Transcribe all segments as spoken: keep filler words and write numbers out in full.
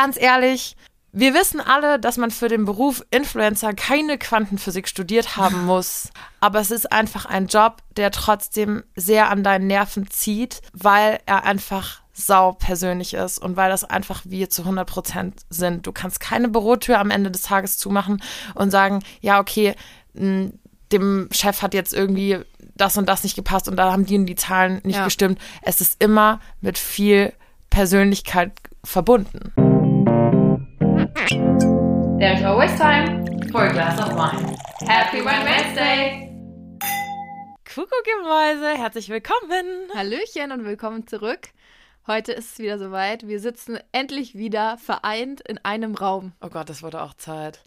ganz ehrlich, wir wissen alle, dass man für den Beruf Influencer keine Quantenphysik studiert haben muss, aber es ist einfach ein Job, der trotzdem sehr an deinen Nerven zieht, weil er einfach sau persönlich ist und weil das einfach wir zu hundert Prozent sind. Du kannst keine Bürotür am Ende des Tages zumachen und sagen, ja okay, dem Chef hat jetzt irgendwie das und das nicht gepasst und da haben die und die Zahlen nicht ja. gestimmt. Es ist immer mit viel Persönlichkeit verbunden. There's always time for a glass of wine. Happy Wine Wednesday! Kuckuckmäuse, herzlich willkommen! Hallöchen und willkommen zurück. Heute ist es wieder soweit. Wir sitzen endlich wieder vereint in einem Raum. Oh Gott, es wurde auch Zeit.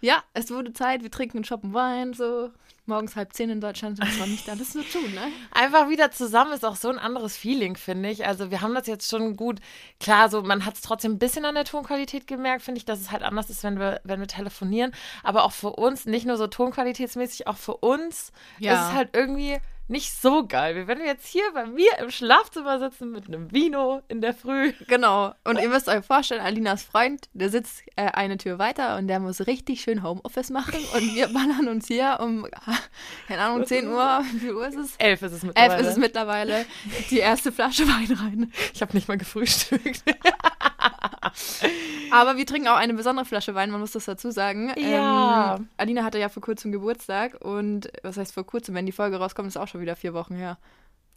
Ja, es wurde Zeit. Wir trinken und shoppen Wein, so morgens halb zehn in Deutschland. Das war nicht alles zu tun, ne? Einfach wieder zusammen ist auch so ein anderes Feeling, finde ich. Also wir haben das jetzt schon gut. Klar, so man hat es trotzdem ein bisschen an der Tonqualität gemerkt, finde ich, dass es halt anders ist, wenn wir, wenn wir telefonieren. Aber auch für uns, nicht nur so tonqualitätsmäßig, auch für uns ja. ist es halt irgendwie nicht so geil, wie wenn wir jetzt hier bei mir im Schlafzimmer sitzen mit einem Vino in der Früh. Genau. Und ihr müsst euch vorstellen, Alinas Freund, der sitzt äh, eine Tür weiter und der muss richtig schön Homeoffice machen. Und wir ballern uns hier um, keine Ahnung, zehn Uhr. Wie viel Uhr ist es? Elf ist es mittlerweile. Elf ist es mittlerweile. Die erste Flasche Wein rein. Ich habe nicht mal gefrühstückt. Aber wir trinken auch eine besondere Flasche Wein, man muss das dazu sagen. Ja. Ähm, Alina hatte ja vor kurzem Geburtstag und, was heißt vor kurzem, wenn die Folge rauskommt, ist auch schon wieder vier Wochen her.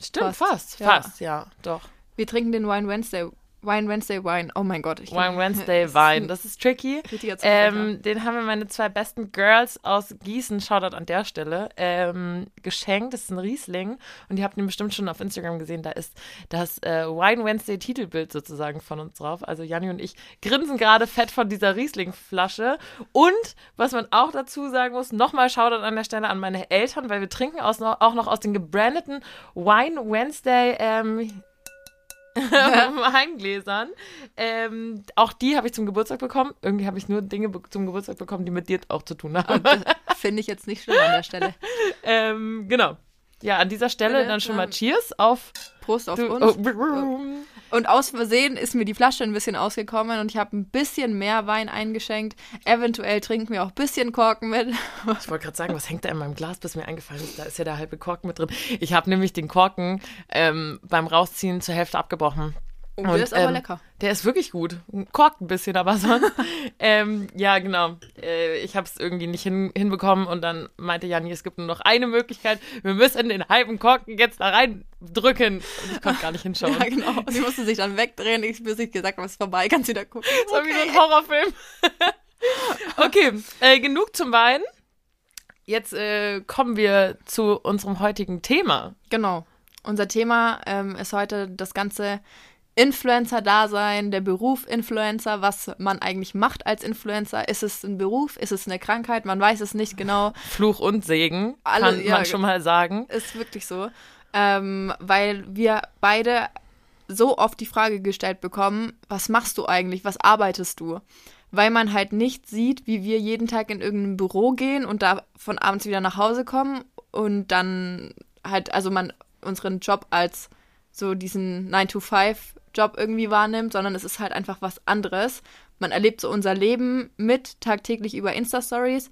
Stimmt, fast, fast, ja, fast, ja doch. Wir trinken den Wine Wednesday, Wine Wednesday Wine, oh mein Gott. Ich Wine Wednesday Wine, das ist tricky. Ähm, den haben mir meine zwei besten Girls aus Gießen, Shoutout an der Stelle, ähm, geschenkt. Das ist ein Riesling und ihr habt ihn bestimmt schon auf Instagram gesehen, da ist das äh, Wine Wednesday Titelbild sozusagen von uns drauf. Also Janni und ich grinsen gerade fett von dieser Rieslingflasche und was man auch dazu sagen muss, nochmal Shoutout an der Stelle an meine Eltern, weil wir trinken aus, auch noch aus den gebrandeten Wine Wednesday ähm, Weingläsern. Ähm, auch die habe ich zum Geburtstag bekommen. Irgendwie habe ich nur Dinge be- zum Geburtstag bekommen, die mit dir auch zu tun haben. Finde ich jetzt nicht schlimm an der Stelle. ähm, genau. Ja, an dieser Stelle dann schon mal Cheers auf... Prost auf uns. Und aus Versehen ist mir die Flasche ein bisschen ausgekommen und ich habe ein bisschen mehr Wein eingeschenkt. Eventuell trinken wir auch ein bisschen Korken mit. Ich wollte gerade sagen, was hängt da in meinem Glas, bis mir eingefallen ist? Da ist ja der halbe Korken mit drin. Ich habe nämlich den Korken ähm, beim Rausziehen zur Hälfte abgebrochen. Und der und, ist aber ähm, lecker. Der ist wirklich gut. Korkt ein bisschen, aber sonst. ähm, ja, genau. Äh, ich habe es irgendwie nicht hin, hinbekommen und dann meinte Janni, es gibt nur noch eine Möglichkeit. Wir müssen den halben Korken jetzt da reindrücken. Und ich konnte gar nicht hinschauen. Ja, genau. Sie musste sich dann wegdrehen, ich, bis ich gesagt habe, es ist vorbei, kannst wieder gucken. So okay. Wie so ein Horrorfilm. Okay, äh, genug zum Wein. Jetzt äh, kommen wir zu unserem heutigen Thema. Genau. Unser Thema ähm, ist heute das ganze Influencer-Dasein, der Beruf Influencer, was man eigentlich macht als Influencer. Ist es ein Beruf? Ist es eine Krankheit? Man weiß es nicht genau. Fluch und Segen, Alle, kann ja, man schon mal sagen. Ist wirklich so. Ähm, weil wir beide so oft die Frage gestellt bekommen, was machst du eigentlich? Was arbeitest du? Weil man halt nicht sieht, wie wir jeden Tag in irgendein Büro gehen und da von abends wieder nach Hause kommen und dann halt, also man unseren Job als so diesen nine to five Job irgendwie wahrnimmt, sondern es ist halt einfach was anderes. Man erlebt so unser Leben mit tagtäglich über Insta-Stories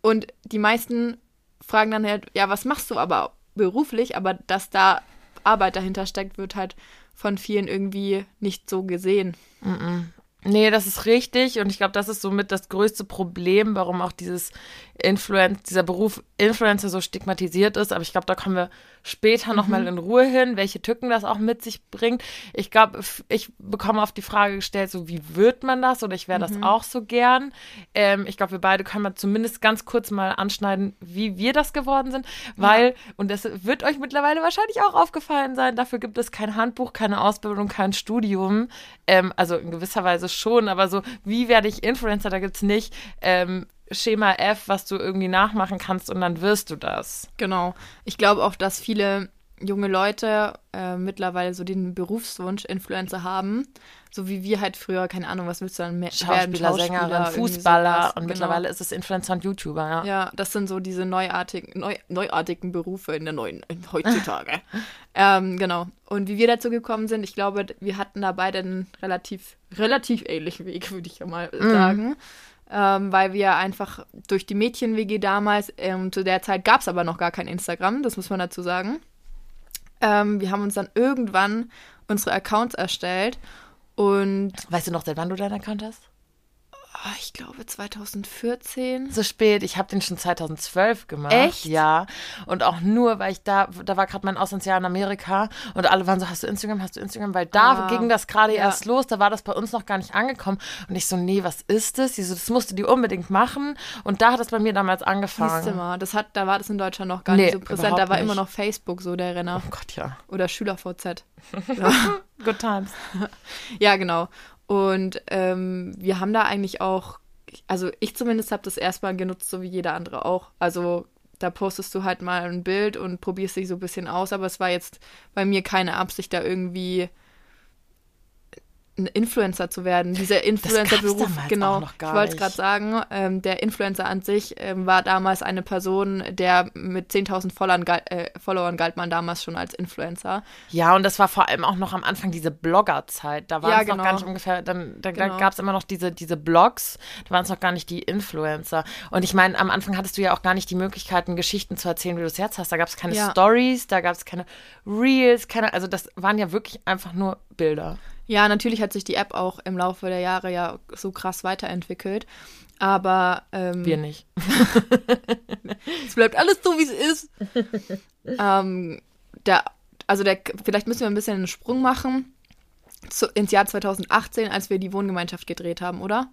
und die meisten fragen dann halt, ja, was machst du aber beruflich? Aber dass da Arbeit dahinter steckt, wird halt von vielen irgendwie nicht so gesehen. Mm-mm. Nee, das ist richtig und ich glaube, das ist somit das größte Problem, warum auch dieses Influen- dieser Beruf Influencer so stigmatisiert ist. Aber ich glaube, da kommen wir später mhm. nochmal in Ruhe hin, welche Tücken das auch mit sich bringt. Ich glaube, ich bekomme oft die Frage gestellt, so wie wird man das oder ich wäre das mhm. auch so gern. Ähm, ich glaube, wir beide können mal zumindest ganz kurz mal anschneiden, wie wir das geworden sind, weil, ja. und das wird euch mittlerweile wahrscheinlich auch aufgefallen sein, dafür gibt es kein Handbuch, keine Ausbildung, kein Studium, ähm, also in gewisser Weise schon, aber so, wie werde ich Influencer, da gibt es nicht ähm, Schema F, was du irgendwie nachmachen kannst und dann wirst du das. Genau. Ich glaube auch, dass viele junge Leute äh, mittlerweile so den Berufswunsch Influencer haben, so wie wir halt früher, keine Ahnung, was willst du dann mehr Schauspieler, Sängerin, Fußballer und genau. Mittlerweile ist es Influencer und YouTuber, ja. Ja, das sind so diese neuartigen, neu, neuartigen Berufe in der neuen, in heutzutage. ähm, genau. Und wie wir dazu gekommen sind, ich glaube, wir hatten da beide einen relativ, relativ ähnlichen Weg, würde ich ja mal mm. sagen. Ähm, weil wir einfach durch die Mädchen-W G damals, ähm, zu der Zeit gab es aber noch gar kein Instagram, das muss man dazu sagen. Ähm, wir haben uns dann irgendwann unsere Accounts erstellt und... Weißt du noch, seit wann du deinen Account hast? Oh, ich glaube zwanzig vierzehn. So spät, ich habe den schon zwanzig zwölf gemacht. Echt? Ja, und auch nur, weil ich da, da war gerade mein Auslandsjahr in Amerika und alle waren so, hast du Instagram, hast du Instagram, weil da ah, ging das gerade ja. erst los, da war das bei uns noch gar nicht angekommen und ich so, nee, was ist das? Die so, das musst du dir unbedingt machen und da hat das bei mir damals angefangen. Siehst du mal, das hat, da war das in Deutschland noch gar nee, nicht so präsent, da war nicht. Immer noch Facebook so der Renner. Oh Gott, ja. Oder SchülerVZ. Ja. Good times. Ja, genau. Und ähm, wir haben da eigentlich auch, also ich zumindest habe das erstmal genutzt, so wie jeder andere auch. Also da postest du halt mal ein Bild und probierst dich so ein bisschen aus, aber es war jetzt bei mir keine Absicht, da irgendwie ein Influencer zu werden. Dieser Influencer-Beruf, genau, ich wollte es gerade sagen, ähm, der Influencer an sich ähm, war damals eine Person, der mit zehntausend Followern, äh, Followern galt man damals schon als Influencer. Ja, und das war vor allem auch noch am Anfang diese Blogger-Zeit, da waren ja, es genau. noch gar nicht ungefähr, dann, dann genau. gab es immer noch diese, diese Blogs, da waren es noch gar nicht die Influencer. Und ich meine, am Anfang hattest du ja auch gar nicht die Möglichkeiten, Geschichten zu erzählen, wie du es jetzt hast, da gab es keine ja. Stories, da gab es keine Reels, keine, also das waren ja wirklich einfach nur Bilder. Ja, natürlich hat sich die App auch im Laufe der Jahre ja so krass weiterentwickelt, aber... Ähm, wir nicht. Es bleibt alles so, wie es ist. ähm, der, also der, vielleicht müssen wir ein bisschen einen Sprung machen zu, ins Jahr zwanzig achtzehn, als wir die Wohngemeinschaft gedreht haben, oder?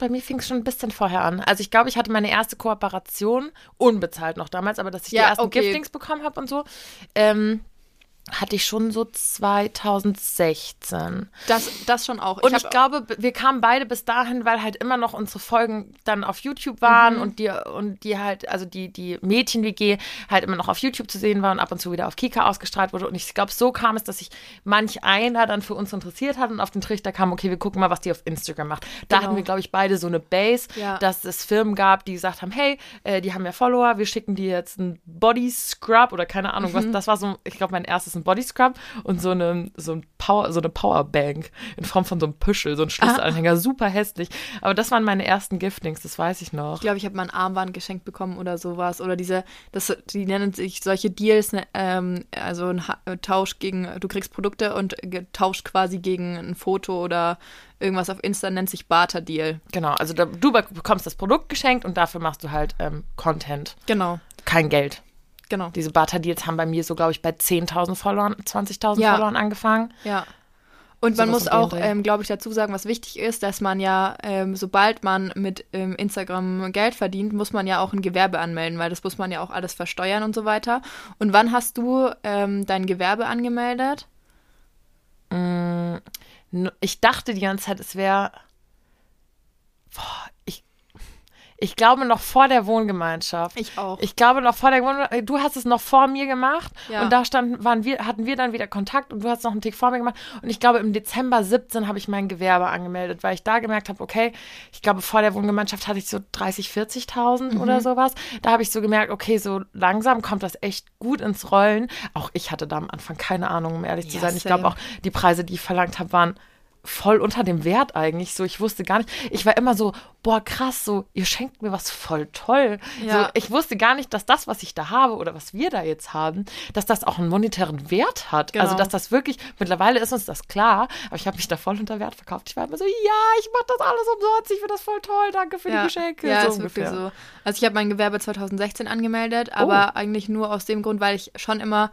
Bei mir fing es schon ein bisschen vorher an. Also ich glaube, ich hatte meine erste Kooperation, unbezahlt noch damals, aber dass ich ja, die ersten okay. Giftings bekommen habe und so... Ähm, hatte ich schon so zwanzig sechzehn. Das, das schon auch. Ich und ich glaube, wir kamen beide bis dahin, weil halt immer noch unsere Folgen dann auf YouTube waren mhm. und die und die halt, also die, die Mädchen-W G halt immer noch auf YouTube zu sehen war und ab und zu wieder auf Kika ausgestrahlt wurde. Und ich glaube, so kam es, dass sich manch einer dann für uns interessiert hat und auf den Trichter kam, okay, wir gucken mal, was die auf Instagram macht. Da genau. hatten wir, glaube ich, beide so eine Base, ja. dass es Firmen gab, die gesagt haben, hey, äh, die haben ja Follower, wir schicken dir jetzt einen Body-Scrub oder keine Ahnung mhm. was. Das war so, ich glaube, mein erstes ein Bodyscrub und so eine, so, ein Power, so eine Powerbank in Form von so einem Püschel, so ein Schlüsselanhänger, ah. super hässlich. Aber das waren meine ersten Giftings, das weiß ich noch. Ich glaube, ich habe mal ein Armband geschenkt bekommen oder sowas. Oder diese, das, die nennen sich solche Deals, ne, ähm, also ein ha- Tausch gegen, du kriegst Produkte und getauscht quasi gegen ein Foto oder irgendwas auf Insta, nennt sich Barter-Deal. Genau, also da, du bekommst das Produkt geschenkt und dafür machst du halt ähm, Content. Genau. Kein Geld. Genau. Diese Barter-Deals haben bei mir so, glaube ich, bei zehntausend Followern, zwanzigtausend ja. Followern angefangen. Ja. Und so man muss auch, ähm, glaube ich, dazu sagen, was wichtig ist, dass man ja, ähm, sobald man mit ähm, Instagram Geld verdient, muss man ja auch ein Gewerbe anmelden, weil das muss man ja auch alles versteuern und so weiter. Und wann hast du ähm, dein Gewerbe angemeldet? Ich dachte die ganze Zeit, es wäre... Boah, ich... Ich glaube noch vor der Wohngemeinschaft. Ich auch. Ich glaube noch vor der Wohngemeinschaft. Du hast es noch vor mir gemacht ja. und da standen, waren wir, hatten wir dann wieder Kontakt und du hast noch einen Tick vor mir gemacht und ich glaube im Dezember siebzehn habe ich mein Gewerbe angemeldet, weil ich da gemerkt habe, okay, ich glaube vor der Wohngemeinschaft hatte ich so dreißigtausend, vierzigtausend mhm. oder sowas. Da habe ich so gemerkt, okay, so langsam kommt das echt gut ins Rollen. Auch ich hatte da am Anfang keine Ahnung, um ehrlich zu ja, sein. Ich glaube auch die Preise, die ich verlangt habe, waren voll unter dem Wert eigentlich, so ich wusste gar nicht, ich war immer so, boah krass, so ihr schenkt mir was voll toll, ja. so, ich wusste gar nicht, dass das, was ich da habe oder was wir da jetzt haben, dass das auch einen monetären Wert hat, genau. also dass das wirklich, mittlerweile ist uns das klar, aber ich habe mich da voll unter Wert verkauft, ich war immer so, ja, ich mache das alles umsonst, ich finde das voll toll, danke für ja. die Geschenke. Ja, so ist ungefähr. Wirklich so. Also ich habe mein Gewerbe zwanzig sechzehn angemeldet, aber oh. eigentlich nur aus dem Grund, weil ich schon immer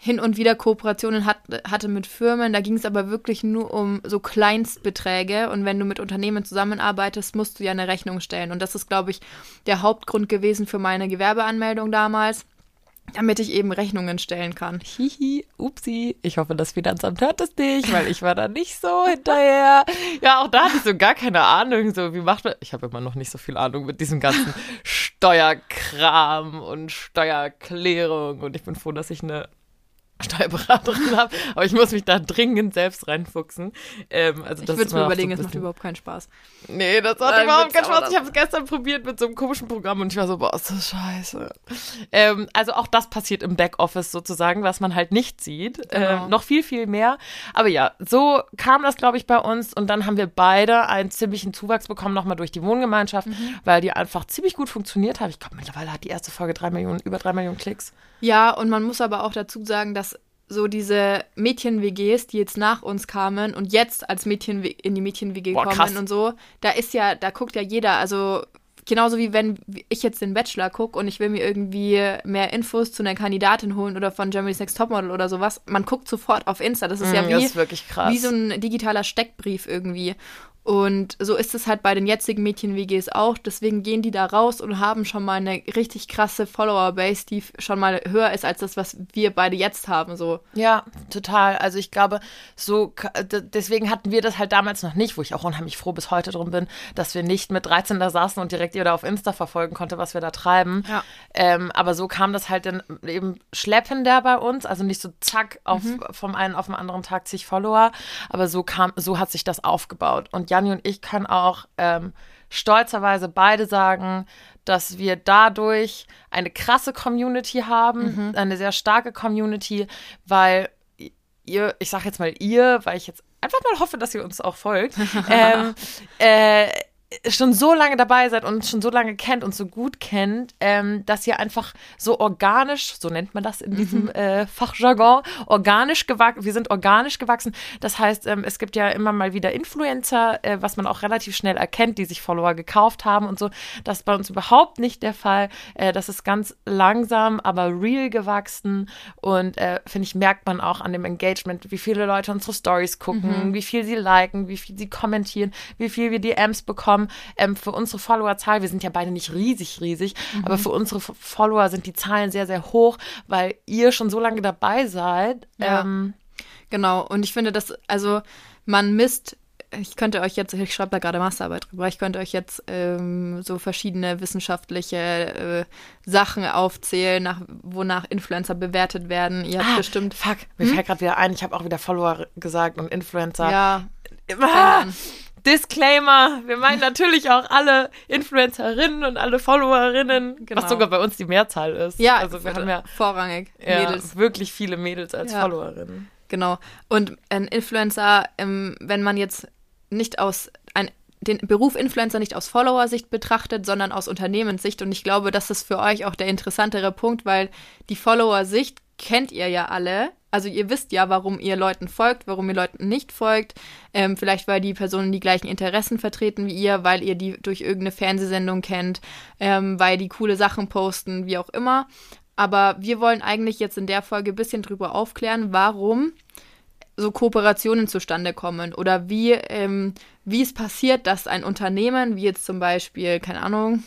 hin und wieder Kooperationen hat, hatte mit Firmen, da ging es aber wirklich nur um so Kleinstbeträge und wenn du mit Unternehmen zusammenarbeitest, musst du ja eine Rechnung stellen und das ist, glaube ich, der Hauptgrund gewesen für meine Gewerbeanmeldung damals, damit ich eben Rechnungen stellen kann. Hihi, upsi, ich hoffe, das Finanzamt hört es nicht, weil ich war da nicht so hinterher. Ja, auch da hatte ich so gar keine Ahnung, so wie macht man, ich habe immer noch nicht so viel Ahnung mit diesem ganzen Steuerkram und Steuererklärung und ich bin froh, dass ich eine Steuerberaterin habe, aber ich muss mich da dringend selbst reinfuchsen. Ähm, also das ich würde mir überlegen, es so macht überhaupt keinen Spaß. Nee, das macht Nein, überhaupt keinen Spaß. Ich habe es gestern probiert mit so einem komischen Programm und ich war so, boah, ist das scheiße. Ähm, also auch das passiert im Backoffice sozusagen, was man halt nicht sieht. Genau. Ähm, noch viel, viel mehr. Aber ja, so kam das, glaube ich, bei uns und dann haben wir beide einen ziemlichen Zuwachs bekommen, nochmal durch die Wohngemeinschaft, mhm. weil die einfach ziemlich gut funktioniert hat. Ich glaube, mittlerweile hat die erste Folge drei Millionen, über drei Millionen Klicks. Ja, und man muss aber auch dazu sagen, dass so diese Mädchen-W Gs, die jetzt nach uns kamen und jetzt als Mädchen in die Mädchen-W G Boah, kommen krass. Und so, da ist ja, da guckt ja jeder, also genauso wie wenn ich jetzt den Bachelor gucke und ich will mir irgendwie mehr Infos zu einer Kandidatin holen oder von Germany's Next Topmodel oder sowas, man guckt sofort auf Insta, das ist mm, ja wie, das ist wirklich krass. Wie so ein digitaler Steckbrief irgendwie. Und so ist es halt bei den jetzigen Mädchen-W Gs auch. Deswegen gehen die da raus und haben schon mal eine richtig krasse Follower-Base, die schon mal höher ist als das, was wir beide jetzt haben. So. Ja, total. Also ich glaube, so deswegen hatten wir das halt damals noch nicht, wo ich auch unheimlich froh bis heute drum bin, dass wir nicht mit dreizehn da saßen und direkt jeder auf Insta verfolgen konnte, was wir da treiben. Ja. Ähm, aber so kam das halt dann eben schleppender bei uns. Also nicht so zack, auf, mhm. vom einen auf den anderen Tag zig Follower. Aber so kam, so hat sich das aufgebaut. Und ja, Janni und ich können auch ähm, stolzerweise beide sagen, dass wir dadurch eine krasse Community haben, mhm. eine sehr starke Community, weil ihr, ich sage jetzt mal ihr, weil ich jetzt einfach mal hoffe, dass ihr uns auch folgt, ähm, äh, schon so lange dabei seid und schon so lange kennt und so gut kennt, ähm, dass ihr einfach so organisch, so nennt man das in diesem mhm. äh, Fachjargon, organisch gewachsen, wir sind organisch gewachsen. Das heißt, ähm, es gibt ja immer mal wieder Influencer, äh, was man auch relativ schnell erkennt, die sich Follower gekauft haben und so. Das ist bei uns überhaupt nicht der Fall. Äh, das ist ganz langsam, aber real gewachsen und äh, finde ich, merkt man auch an dem Engagement, wie viele Leute unsere Stories gucken, mhm. wie viel sie liken, wie viel sie kommentieren, wie viel wir D Ms bekommen. Ähm, für unsere Followerzahl, wir sind ja beide nicht riesig, riesig, mhm. aber für unsere F- Follower sind die Zahlen sehr, sehr hoch, weil ihr schon so lange dabei seid. Ja. Ähm, genau, und ich finde, dass, also man misst, ich könnte euch jetzt, ich schreibe da gerade Masterarbeit drüber, ich könnte euch jetzt ähm, so verschiedene wissenschaftliche äh, Sachen aufzählen, nach, wonach Influencer bewertet werden. Ihr habt ah, bestimmt. Fuck, mir hm? fällt gerade wieder ein, ich habe auch wieder Follower gesagt und Influencer. Ja. Ah! Disclaimer, wir meinen natürlich auch alle Influencerinnen und alle Followerinnen, genau. was sogar bei uns die Mehrzahl ist. Ja, also wir haben ja vorrangig ja, Mädels. Wirklich viele Mädels als ja. Followerinnen. Genau. Und ein Influencer, wenn man jetzt nicht aus ein, den Beruf Influencer nicht aus Followersicht betrachtet, sondern aus Unternehmenssicht. Und ich glaube, das ist für euch auch der interessantere Punkt, weil die Followersicht kennt ihr ja alle. Also ihr wisst ja, warum ihr Leuten folgt, warum ihr Leuten nicht folgt. Ähm, vielleicht, weil die Personen die gleichen Interessen vertreten wie ihr, weil ihr die durch irgendeine Fernsehsendung kennt, ähm, weil die coole Sachen posten, wie auch immer. Aber wir wollen eigentlich jetzt in der Folge ein bisschen drüber aufklären, warum so Kooperationen zustande kommen oder wie, ähm, wie es passiert, dass ein Unternehmen, wie jetzt zum Beispiel, keine Ahnung,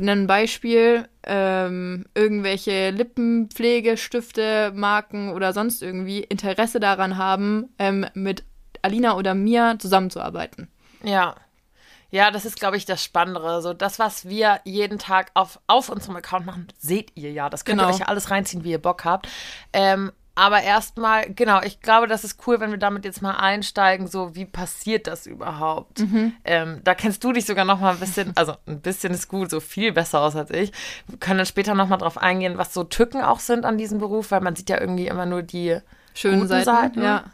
ein Beispiel, ähm, irgendwelche Lippenpflegestifte, Marken oder sonst irgendwie Interesse daran haben, ähm, mit Alina oder mir zusammenzuarbeiten. Ja. Ja, das ist, glaube ich, das Spannendere. So das, was wir jeden Tag auf, auf unserem Account machen, seht ihr ja. Das könnt genau. ihr euch ja alles reinziehen, wie ihr Bock habt. Ähm, Aber erstmal, genau, ich glaube, das ist cool, wenn wir damit jetzt mal einsteigen, so wie passiert das überhaupt? Mhm. Ähm, da kennst du dich sogar noch mal ein bisschen, also ein bisschen ist gut, so viel besser aus als ich. Wir können dann später noch mal drauf eingehen, was so Tücken auch sind an diesem Beruf, weil man sieht ja irgendwie immer nur die schönen Seiten. Seiten. Ja.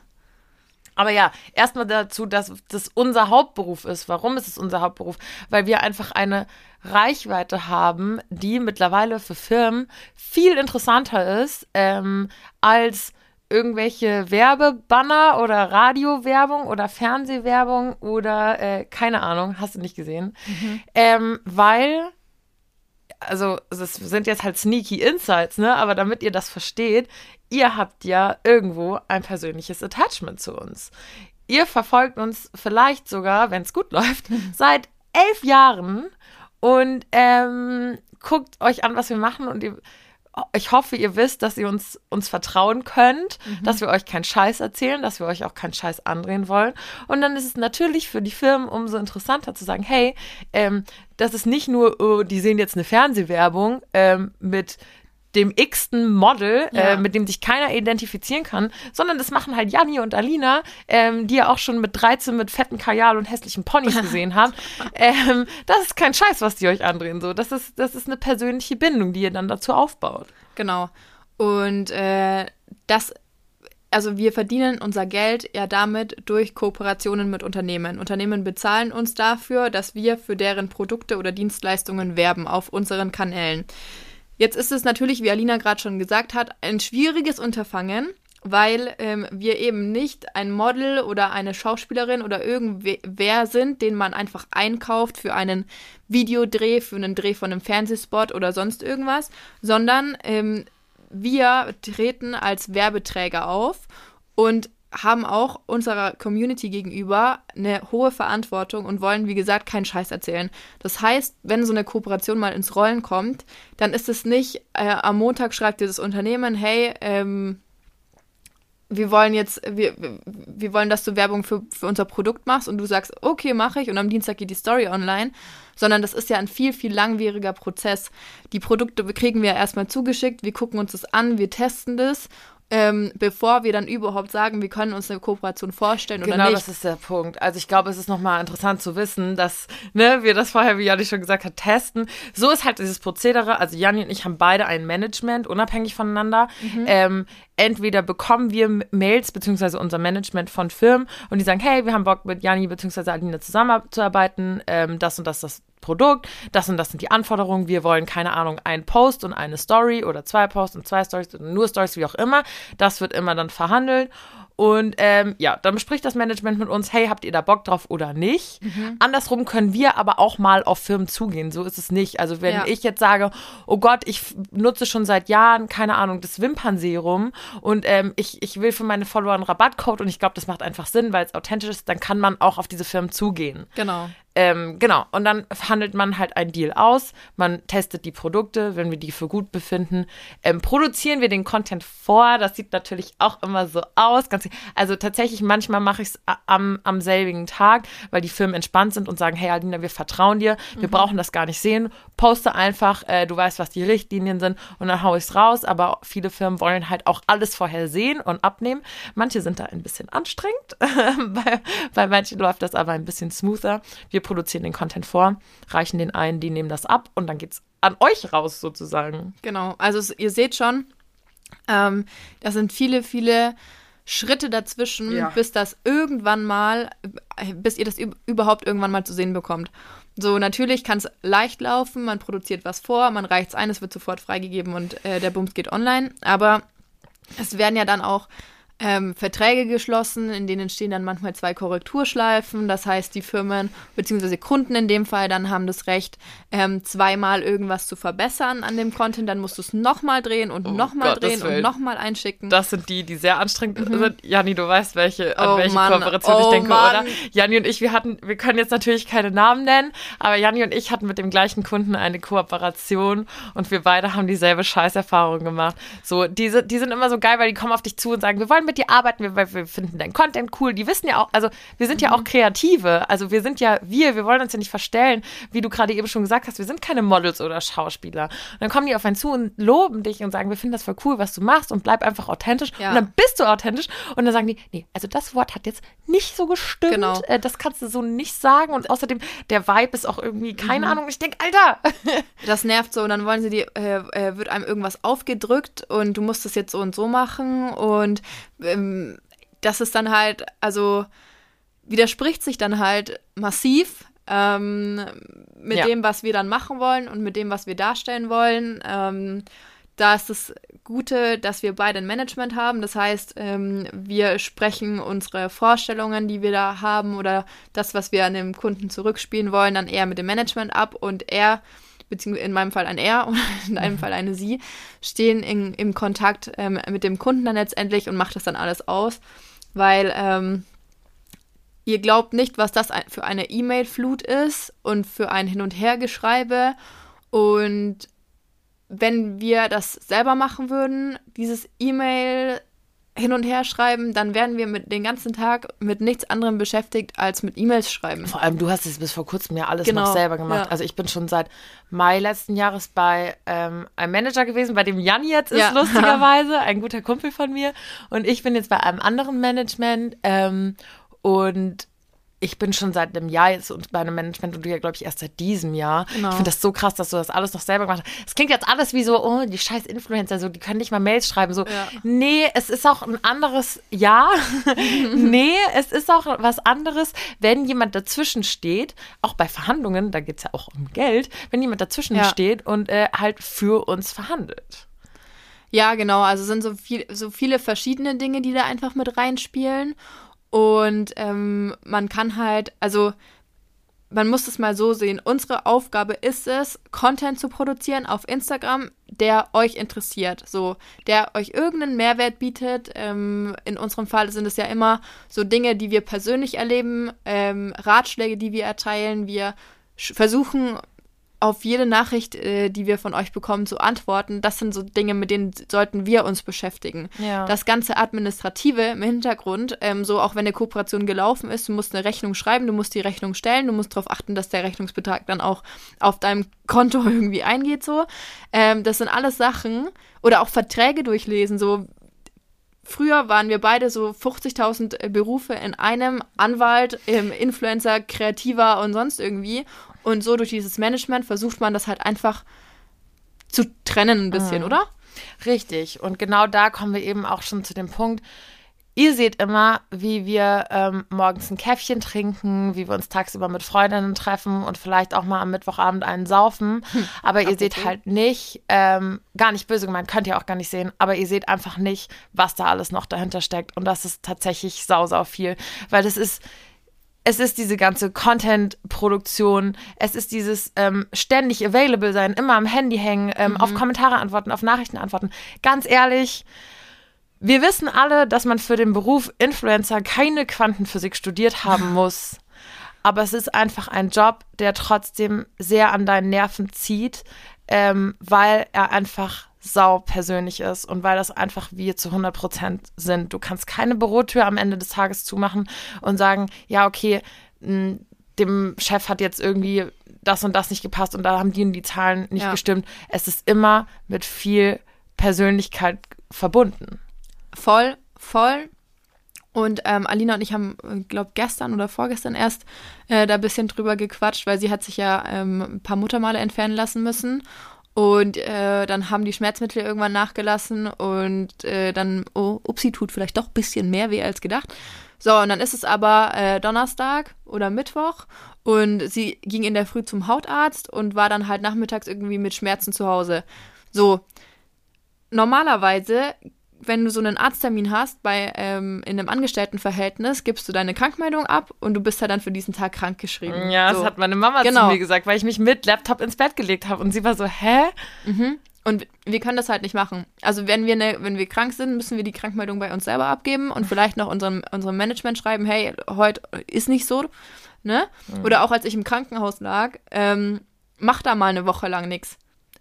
Aber ja, erstmal dazu, dass das unser Hauptberuf ist. Warum ist es unser Hauptberuf? Weil wir einfach eine Reichweite haben, die mittlerweile für Firmen viel interessanter ist, ähm, als irgendwelche Werbebanner oder Radiowerbung oder Fernsehwerbung oder äh, keine Ahnung, hast du nicht gesehen. Mhm. Ähm, weil... Also das sind jetzt halt sneaky Insights, ne? Aber damit ihr das versteht, ihr habt ja irgendwo ein persönliches Attachment zu uns. Ihr verfolgt uns vielleicht sogar, wenn es gut läuft, seit elf Jahren und ähm, guckt euch an, was wir machen und ihr... Ich hoffe, ihr wisst, dass ihr uns, uns vertrauen könnt, mhm. dass wir euch keinen Scheiß erzählen, dass wir euch auch keinen Scheiß andrehen wollen. Und dann ist es natürlich für die Firmen umso interessanter zu sagen, hey, ähm, das ist nicht nur, oh, die sehen jetzt eine Fernsehwerbung ähm, mit dem x-ten Model, ja. äh, mit dem sich keiner identifizieren kann, sondern das machen halt Janni und Alina, ähm, die ja auch schon mit dreizehn mit fetten Kajal und hässlichen Ponys gesehen haben. ähm, das ist kein Scheiß, was die euch andrehen. So. Das ist, das ist eine persönliche Bindung, die ihr dann dazu aufbaut. Genau. Und äh, das Also wir verdienen unser Geld ja damit durch Kooperationen mit Unternehmen. Unternehmen bezahlen uns dafür, dass wir für deren Produkte oder Dienstleistungen werben auf unseren Kanälen. Jetzt ist es natürlich, wie Alina gerade schon gesagt hat, ein schwieriges Unterfangen, weil ähm, wir eben nicht ein Model oder eine Schauspielerin oder irgendwer sind, den man einfach einkauft für einen Videodreh, für einen Dreh von einem Fernsehspot oder sonst irgendwas, sondern ähm, wir treten als Werbeträger auf und haben auch unserer Community gegenüber eine hohe Verantwortung und wollen, wie gesagt, keinen Scheiß erzählen. Das heißt, wenn so eine Kooperation mal ins Rollen kommt, dann ist es nicht, äh, am Montag schreibt dieses Unternehmen, hey, ähm, wir wollen jetzt, wir, wir wollen, dass du Werbung für, für unser Produkt machst und du sagst, okay, mache ich und am Dienstag geht die Story online, sondern das ist ja ein viel, viel langwieriger Prozess. Die Produkte kriegen wir erstmal zugeschickt, wir gucken uns das an, wir testen das, ähm, bevor wir dann überhaupt sagen, wir können uns eine Kooperation vorstellen oder genau, nicht. Genau, das ist der Punkt. Also ich glaube, es ist nochmal interessant zu wissen, dass ne, wir das vorher, wie Janni schon gesagt hat, testen. So ist halt dieses Prozedere. Also Janni und ich haben beide ein Management, unabhängig voneinander. Mhm. Ähm, Entweder bekommen wir Mails, beziehungsweise unser Management von Firmen und die sagen, hey, wir haben Bock mit Janni beziehungsweise Alina zusammenzuarbeiten, ähm, das und das, das Produkt, das und das sind die Anforderungen, wir wollen, keine Ahnung, einen Post und eine Story oder zwei Posts und zwei Stories oder nur Stories, wie auch immer. Das wird immer dann verhandelt und ähm, ja, dann bespricht das Management mit uns, hey, habt ihr da Bock drauf oder nicht? Mhm. Andersrum können wir aber auch mal auf Firmen zugehen, so ist es nicht. Also wenn ja. ich jetzt sage, oh Gott, ich nutze schon seit Jahren, keine Ahnung, das Wimpernserum, und ähm, ich, ich will für meine Follower einen Rabattcode und ich glaube, das macht einfach Sinn, weil es authentisch ist, dann kann man auch auf diese Firmen zugehen. Genau. Ähm, genau, und dann handelt man halt einen Deal aus, man testet die Produkte, wenn wir die für gut befinden, ähm, produzieren wir den Content vor, das sieht natürlich auch immer so aus, ganz, also tatsächlich manchmal mache ich es am, am selbigen Tag, weil die Firmen entspannt sind und sagen, hey Alina, wir vertrauen dir, wir mhm. brauchen das gar nicht sehen, poste einfach, äh, du weißt, was die Richtlinien sind und dann hau ich es raus, aber viele Firmen wollen halt auch alles vorher sehen und abnehmen, manche sind da ein bisschen anstrengend, bei, bei manchen läuft das aber ein bisschen smoother, wir produzieren den Content vor, reichen den ein, die nehmen das ab und dann geht's an euch raus sozusagen. Genau, also ihr seht schon, ähm, da sind viele, viele Schritte dazwischen, ja. bis das irgendwann mal, bis ihr das überhaupt irgendwann mal zu sehen bekommt. So, natürlich kann es leicht laufen, man produziert was vor, man reicht es ein, es wird sofort freigegeben und äh, der Bums geht online, aber es werden ja dann auch Ähm, Verträge geschlossen, in denen stehen dann manchmal zwei Korrekturschleifen, das heißt die Firmen bzw. Kunden in dem Fall dann haben das Recht, ähm, zweimal irgendwas zu verbessern an dem Content, dann musst du es nochmal drehen und oh nochmal Gott, drehen und nochmal einschicken. Das sind die, die sehr anstrengend mhm. sind. Janni, du weißt, welche, an oh welche Mann. Kooperation oh ich denke, Mann. Oder? Janni und ich, wir hatten, wir können jetzt natürlich keine Namen nennen, aber Janni und ich hatten mit dem gleichen Kunden eine Kooperation und wir beide haben dieselbe Scheißerfahrung gemacht. So, diese, die sind immer so geil, weil die kommen auf dich zu und sagen, wir wollen mit dir arbeiten, wir, weil wir finden deinen Content cool. Die wissen ja auch, also wir sind ja auch Kreative. Also wir sind ja wir, wir wollen uns ja nicht verstellen. Wie du gerade eben schon gesagt hast, wir sind keine Models oder Schauspieler. Und dann kommen die auf einen zu und loben dich und sagen, wir finden das voll cool, was du machst und bleib einfach authentisch. Ja. Und dann bist du authentisch. Und dann sagen die, nee, also das Wort hat jetzt nicht so gestimmt. Genau. Äh, das kannst du so nicht sagen. Und außerdem, der Vibe ist auch irgendwie, keine mhm. Ahnung, ich denke, Alter. Das nervt so. Und dann wollen sie dir, äh, äh, wird einem irgendwas aufgedrückt und du musst das jetzt so und so machen und das ist dann halt, also widerspricht sich dann halt massiv ähm, mit ja. dem, was wir dann machen wollen und mit dem, was wir darstellen wollen. Ähm, da ist das Gute, dass wir beide ein Management haben. Das heißt, ähm, wir sprechen unsere Vorstellungen, die wir da haben oder das, was wir an dem Kunden zurückspielen wollen, dann eher mit dem Management ab und er beziehungsweise in meinem Fall ein Er und in deinem Fall eine Sie, stehen in, im Kontakt ähm, mit dem Kunden dann letztendlich und macht das dann alles aus, weil ähm, ihr glaubt nicht, was das für eine E-Mail-Flut ist und für ein Hin- und Hergeschreibe und wenn wir das selber machen würden, dieses E-Mail hin und her schreiben, dann werden wir mit den ganzen Tag mit nichts anderem beschäftigt, als mit E-Mails schreiben. Vor allem, du hast es bis vor kurzem ja alles genau. noch selber gemacht. Ja. Also ich bin schon seit Mai letzten Jahres bei ähm, einem Manager gewesen, bei dem Jan jetzt ist, ja. lustigerweise, ein guter Kumpel von mir. Und ich bin jetzt bei einem anderen Management ähm, und ich bin schon seit einem Jahr jetzt bei einem Management und du ja, glaube ich, erst seit diesem Jahr. Genau. Ich finde das so krass, dass du das alles noch selber gemacht hast. Es klingt jetzt alles wie so, oh, die scheiß Influencer, so, die können nicht mal Mails schreiben. So, ja. Nee, es ist auch ein anderes Jahr. Nee, es ist auch was anderes, wenn jemand dazwischen steht, auch bei Verhandlungen, da geht es ja auch um Geld, wenn jemand dazwischen ja. steht und äh, halt für uns verhandelt. Ja, genau, also sind so, viel, so viele verschiedene Dinge, die da einfach mit reinspielen. Und ähm, man kann halt, also man muss es mal so sehen, unsere Aufgabe ist es, Content zu produzieren auf Instagram, der euch interessiert, so, der euch irgendeinen Mehrwert bietet. Ähm, in unserem Fall sind es ja immer so Dinge, die wir persönlich erleben, ähm, Ratschläge, die wir erteilen. Wir sch- versuchen auf jede Nachricht, äh, die wir von euch bekommen, zu antworten. Das sind so Dinge, mit denen sollten wir uns beschäftigen. Ja. Das ganze Administrative im Hintergrund, ähm, so auch wenn eine Kooperation gelaufen ist, du musst eine Rechnung schreiben, du musst die Rechnung stellen, du musst darauf achten, dass der Rechnungsbetrag dann auch auf deinem Konto irgendwie eingeht. So, ähm, das sind alles Sachen, oder auch Verträge durchlesen, so. Früher waren wir beide so fünfzigtausend Berufe in einem, Anwalt, ähm, Influencer, Kreativer und sonst irgendwie. Und so durch dieses Management versucht man das halt einfach zu trennen ein bisschen, mhm. oder? Richtig. Und genau da kommen wir eben auch schon zu dem Punkt, ihr seht immer, wie wir ähm, morgens ein Käffchen trinken, wie wir uns tagsüber mit Freundinnen treffen und vielleicht auch mal am Mittwochabend einen saufen. Hm, aber ihr seht okay. halt nicht, ähm, gar nicht böse gemeint, könnt ihr auch gar nicht sehen, aber ihr seht einfach nicht, was da alles noch dahinter steckt. Und das ist tatsächlich sau, sau viel. Weil das ist, es ist diese ganze Content-Produktion, es ist dieses ähm, ständig available sein, immer am Handy hängen, ähm, mhm. auf Kommentare antworten, auf Nachrichten antworten. Ganz ehrlich, wir wissen alle, dass man für den Beruf Influencer keine Quantenphysik studiert haben muss. Aber es ist einfach ein Job, der trotzdem sehr an deinen Nerven zieht, ähm, weil er einfach saupersönlich ist und weil das einfach wir zu hundert Prozent sind. Du kannst keine Bürotür am Ende des Tages zumachen und sagen, ja, okay, m- dem Chef hat jetzt irgendwie das und das nicht gepasst und da haben die und die Zahlen nicht ja. gestimmt. Es ist immer mit viel Persönlichkeit verbunden. Voll, voll. Und ähm, Alina und ich haben, glaube ich, gestern oder vorgestern erst äh, da ein bisschen drüber gequatscht, weil sie hat sich ja ähm, ein paar Muttermale entfernen lassen müssen. Und äh, dann haben die Schmerzmittel irgendwann nachgelassen und äh, dann, oh, upsi, tut vielleicht doch ein bisschen mehr weh als gedacht. So, und dann ist es aber äh, Donnerstag oder Mittwoch und sie ging in der Früh zum Hautarzt und war dann halt nachmittags irgendwie mit Schmerzen zu Hause. So, normalerweise, wenn du so einen Arzttermin hast bei ähm, in einem Angestelltenverhältnis, gibst du deine Krankmeldung ab und du bist ja dann für diesen Tag krankgeschrieben. Ja, so. Das hat meine Mama genau. zu mir gesagt, weil ich mich mit Laptop ins Bett gelegt habe und sie war so, hä? Mhm. Und wir können das halt nicht machen. Also wenn wir ne, wenn wir krank sind, müssen wir die Krankmeldung bei uns selber abgeben und vielleicht noch unserem, unserem Management schreiben, hey, heute ist nicht so, ne? Mhm. Oder auch als ich im Krankenhaus lag, ähm, mach da mal eine Woche lang nichts.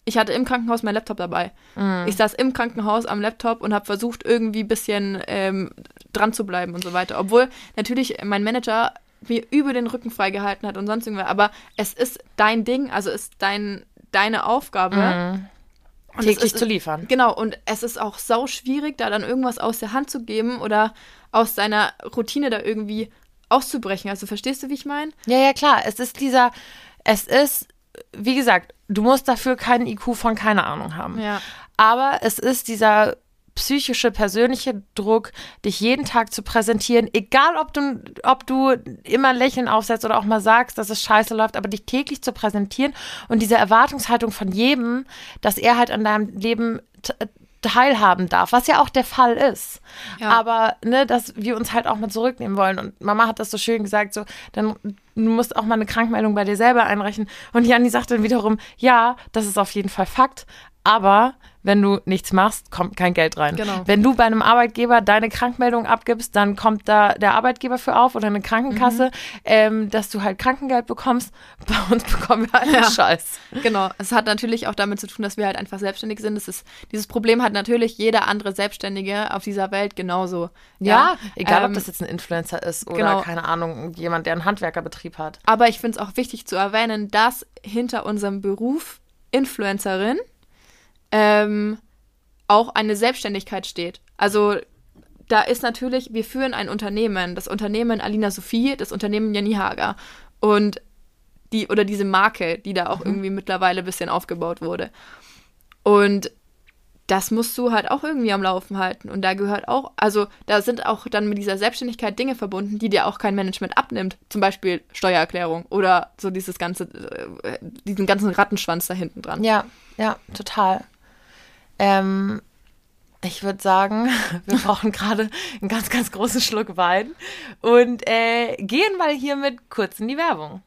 Ich hatte im Krankenhaus meinen Laptop dabei. Mm. Ich saß im Krankenhaus am Laptop und habe versucht, irgendwie ein bisschen ähm, dran zu bleiben und so weiter. Obwohl natürlich mein Manager mir über den Rücken freigehalten hat und sonst irgendwas. Aber es ist dein Ding, also ist dein, deine Aufgabe. Mm. Und täglich ist, zu liefern. Genau, und es ist auch sau schwierig, da dann irgendwas aus der Hand zu geben oder aus seiner Routine da irgendwie auszubrechen. Also verstehst du, wie ich meine? Ja, ja, klar. Es ist dieser, es ist, wie gesagt, du musst dafür keinen I Q von keine Ahnung haben. Ja. Aber es ist dieser psychische, persönliche Druck, dich jeden Tag zu präsentieren, egal ob du, ob du immer ein Lächeln aufsetzt oder auch mal sagst, dass es scheiße läuft, aber dich täglich zu präsentieren und diese Erwartungshaltung von jedem, dass er halt an deinem Leben t- teilhaben darf, was ja auch der Fall ist. Ja. Aber ne, dass wir uns halt auch mal zurücknehmen wollen. Und Mama hat das so schön gesagt, so, dann du musst auch mal eine Krankmeldung bei dir selber einreichen. Und Janni sagt dann wiederum, ja, das ist auf jeden Fall Fakt, aber wenn du nichts machst, kommt kein Geld rein. Genau. Wenn du bei einem Arbeitgeber deine Krankmeldung abgibst, dann kommt da der Arbeitgeber für auf oder eine Krankenkasse, mhm. ähm, dass du halt Krankengeld bekommst. Bei uns bekommen wir halt ja. Scheiß. Genau. Es hat natürlich auch damit zu tun, dass wir halt einfach selbstständig sind. Das ist, dieses Problem hat natürlich jeder andere Selbstständige auf dieser Welt genauso. Ja, ja. egal ähm, ob das jetzt ein Influencer ist oder, genau. keine Ahnung, jemand, der einen Handwerkerbetrieb hat. Aber ich finde es auch wichtig zu erwähnen, dass hinter unserem Beruf Influencerin ähm, auch eine Selbstständigkeit steht. Also da ist natürlich, wir führen ein Unternehmen, das Unternehmen Alina Sophie, das Unternehmen Jenny Hager und die oder diese Marke, die da auch mhm. irgendwie mittlerweile ein bisschen aufgebaut wurde. Und das musst du halt auch irgendwie am Laufen halten. Und da gehört auch, also da sind auch dann mit dieser Selbstständigkeit Dinge verbunden, die dir auch kein Management abnimmt. Zum Beispiel Steuererklärung oder so dieses ganze, diesen ganzen Rattenschwanz da hinten dran. Ja, ja, total. Ähm, ich würde sagen, wir brauchen gerade einen ganz, ganz großen Schluck Wein und äh, gehen mal hiermit kurz in die Werbung.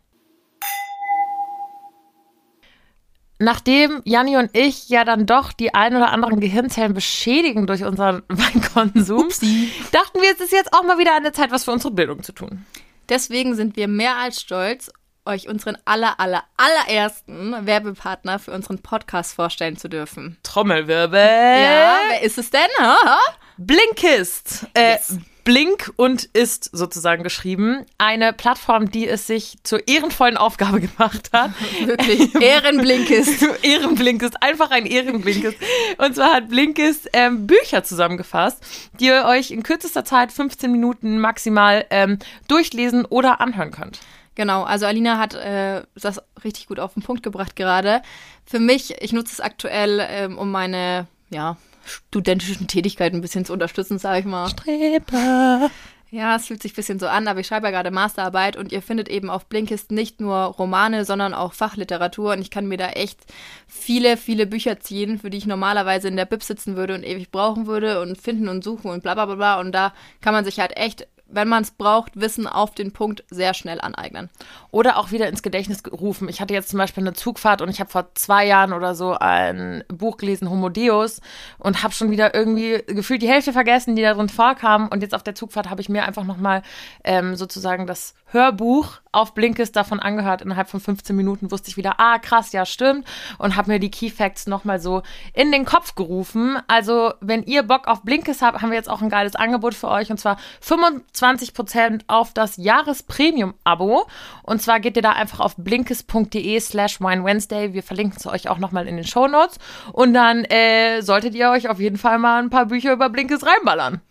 Nachdem Janni und ich ja dann doch die ein oder anderen Gehirnzellen beschädigen durch unseren Weinkonsum, Upsi. dachten wir, es ist jetzt auch mal wieder an der Zeit, was für unsere Bildung zu tun. Deswegen sind wir mehr als stolz, euch unseren aller, aller, allerersten Werbepartner für unseren Podcast vorstellen zu dürfen. Trommelwirbel! Ja, wer ist es denn? Ha? Blinkist! Äh, yes. Blink und ist sozusagen geschrieben. Eine Plattform, die es sich zur ehrenvollen Aufgabe gemacht hat. Wirklich, Ehrenblinkist. Ehrenblinkist, einfach ein Ehrenblinkist. Und zwar hat Blinkist ähm, Bücher zusammengefasst, die ihr euch in kürzester Zeit, fünfzehn Minuten maximal, ähm, durchlesen oder anhören könnt. Genau, also Alina hat äh, das richtig gut auf den Punkt gebracht gerade. Für mich, ich nutze es aktuell, ähm, um meine, ja, studentischen Tätigkeiten ein bisschen zu unterstützen, sage ich mal. Streber. Ja, es fühlt sich ein bisschen so an, aber ich schreibe ja gerade Masterarbeit und ihr findet eben auf Blinkist nicht nur Romane, sondern auch Fachliteratur und ich kann mir da echt viele, viele Bücher ziehen, für die ich normalerweise in der Bib sitzen würde und ewig brauchen würde und finden und suchen und bla bla bla bla und da kann man sich halt echt, wenn man es braucht, Wissen auf den Punkt sehr schnell aneignen. Oder auch wieder ins Gedächtnis gerufen. Ich hatte jetzt zum Beispiel eine Zugfahrt und ich habe vor zwei Jahren oder so ein Buch gelesen, Homo Deus, und habe schon wieder irgendwie gefühlt die Hälfte vergessen, die da drin vorkam. Und jetzt auf der Zugfahrt habe ich mir einfach nochmal ähm, sozusagen das Hörbuch auf Blinkist davon angehört. Innerhalb von fünfzehn Minuten wusste ich wieder, ah krass, ja stimmt. Und habe mir die Key Facts nochmal so in den Kopf gerufen. Also wenn ihr Bock auf Blinkist habt, haben wir jetzt auch ein geiles Angebot für euch. Und zwar fünfundzwanzig Prozent auf das Jahrespremium-Abo. Und zwar geht ihr da einfach auf blinkist.de slash Wine Wednesday. Wir verlinken es euch auch nochmal in den Shownotes. Und dann äh, solltet ihr euch auf jeden Fall mal ein paar Bücher über Blinkist reinballern.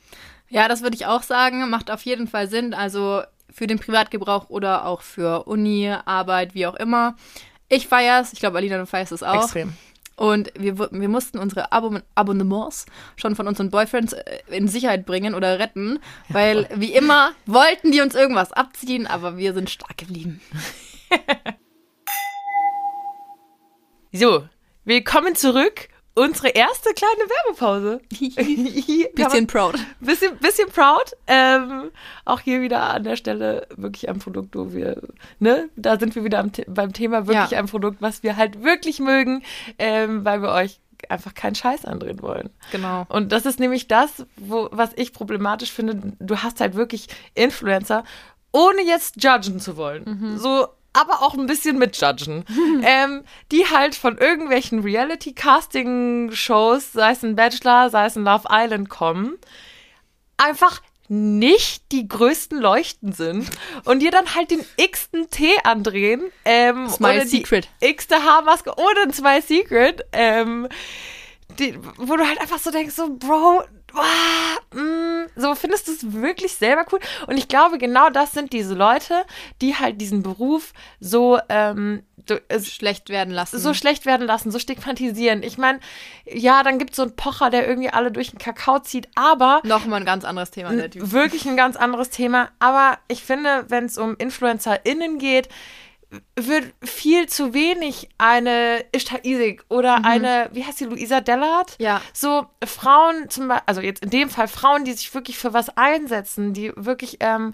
Ja, das würde ich auch sagen. Macht auf jeden Fall Sinn. Also für den Privatgebrauch oder auch für Uni, Arbeit, wie auch immer. Ich feiere es. Ich glaube, Alina, du feierst es auch. Extrem. Und wir, wir mussten unsere Abo- Abonnements schon von unseren Boyfriends in Sicherheit bringen oder retten, weil wie immer wollten die uns irgendwas abziehen, aber wir sind stark geblieben. So, willkommen zurück. Unsere erste kleine Werbepause. bisschen proud. Bisschen, bisschen proud. Ähm, auch hier wieder an der Stelle wirklich ein Produkt, wo wir, ne, da sind wir wieder am, beim Thema wirklich ja. ein Produkt, was wir halt wirklich mögen, ähm, weil wir euch einfach keinen Scheiß andrehen wollen. Genau. Und das ist nämlich das, wo, was ich problematisch finde. Du hast halt wirklich Influencer, ohne jetzt judgen zu wollen. Mhm. So, aber auch ein bisschen mitjudgen, ähm, die halt von irgendwelchen Reality-Casting-Shows, sei es ein Bachelor, sei es ein Love Island kommen, einfach nicht die größten Leuchten sind und dir dann halt den x-ten Tee andrehen ähm, oder die x-te Haarmaske oder ein Smile Secret, ähm, die, wo du halt einfach so denkst, so Bro, wow, mh, so findest du es wirklich selber cool? Und ich glaube, genau das sind diese Leute, die halt diesen Beruf so, ähm, so äh, schlecht werden lassen. So schlecht werden lassen, so stigmatisieren. Ich meine, ja, dann gibt es so einen Pocher, der irgendwie alle durch den Kakao zieht, aber... Nochmal ein ganz anderes Thema. Der Typ. Wirklich ein ganz anderes Thema. Aber ich finde, wenn es um InfluencerInnen geht, wird viel zu wenig eine Ishtar Isik oder mhm. eine, wie heißt die, Luisa Dellert? Ja. So Frauen, zum Beispiel, also jetzt in dem Fall Frauen, die sich wirklich für was einsetzen, die wirklich ähm,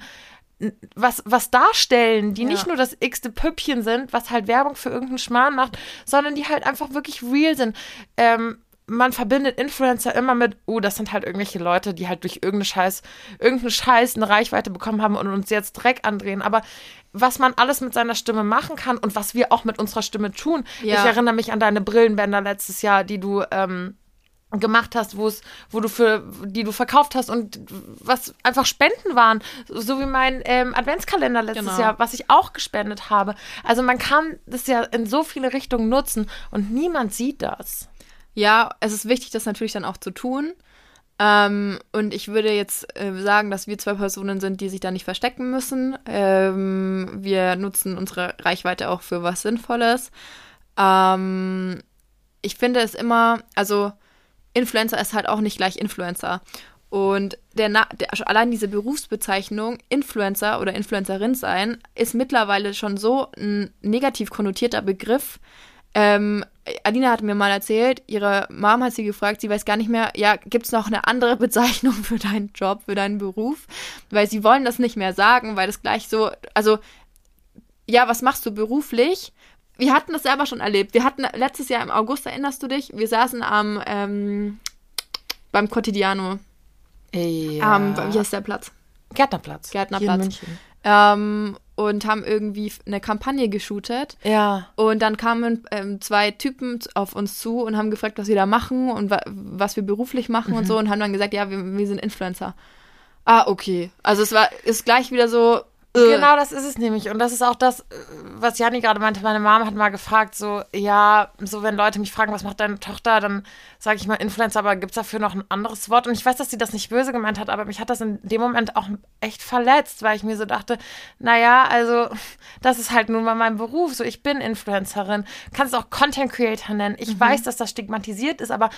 was, was darstellen, die ja. nicht nur das x-te Püppchen sind, was halt Werbung für irgendeinen Schmarrn macht, sondern die halt einfach wirklich real sind. Ähm, man verbindet Influencer immer mit, oh, das sind halt irgendwelche Leute, die halt durch irgendeinen Scheiß, irgendeinen Scheiß eine Reichweite bekommen haben und uns jetzt Dreck andrehen. Aber was man alles mit seiner Stimme machen kann und was wir auch mit unserer Stimme tun. Ja. Ich erinnere mich an deine Brillenbänder letztes Jahr, die du ähm, gemacht hast, wo es, wo du für, die du verkauft hast und was einfach Spenden waren, so wie mein ähm, Adventskalender letztes genau. Jahr, was ich auch gespendet habe. Also man kann das ja in so viele Richtungen nutzen und niemand sieht das. Ja, es ist wichtig, das natürlich dann auch zu tun. Ähm, und ich würde jetzt äh, sagen, dass wir zwei Personen sind, die sich da nicht verstecken müssen. Ähm, wir nutzen unsere Reichweite auch für was Sinnvolles. Ähm, ich finde es immer, also Influencer ist halt auch nicht gleich Influencer. Und der, Na- der also allein diese Berufsbezeichnung Influencer oder Influencerin sein ist mittlerweile schon so ein negativ konnotierter Begriff. Ähm, Alina hat mir mal erzählt, ihre Mom hat sie gefragt, sie weiß gar nicht mehr, ja, gibt's noch eine andere Bezeichnung für deinen Job, für deinen Beruf? Weil sie wollen das nicht mehr sagen, weil das gleich so, also, ja, was machst du beruflich? Wir hatten das selber schon erlebt. Wir hatten letztes Jahr im August, erinnerst du dich? Wir saßen am, ähm, beim Quotidiano. Ja. Am, wie heißt der Platz? Gärtnerplatz. Gärtnerplatz. Ähm, und haben irgendwie eine Kampagne geshootet. Ja. Und dann kamen ähm, zwei Typen auf uns zu und haben gefragt, was wir da machen und wa- was wir beruflich machen mhm. und so und haben dann gesagt, ja, wir, wir sind Influencer. Ah, okay. Also es war, ist gleich wieder so. Genau, das ist es nämlich. Und das ist auch das, was Janni gerade meinte. Meine Mama hat mal gefragt, so, ja, so wenn Leute mich fragen, was macht deine Tochter, dann sage ich mal Influencer, aber gibt es dafür noch ein anderes Wort? Und ich weiß, dass sie das nicht böse gemeint hat, aber mich hat das in dem Moment auch echt verletzt, weil ich mir so dachte, naja, also das ist halt nun mal mein Beruf. So, ich bin Influencerin. Kannst es auch Content Creator nennen. Ich mhm. weiß, dass das stigmatisiert ist, aber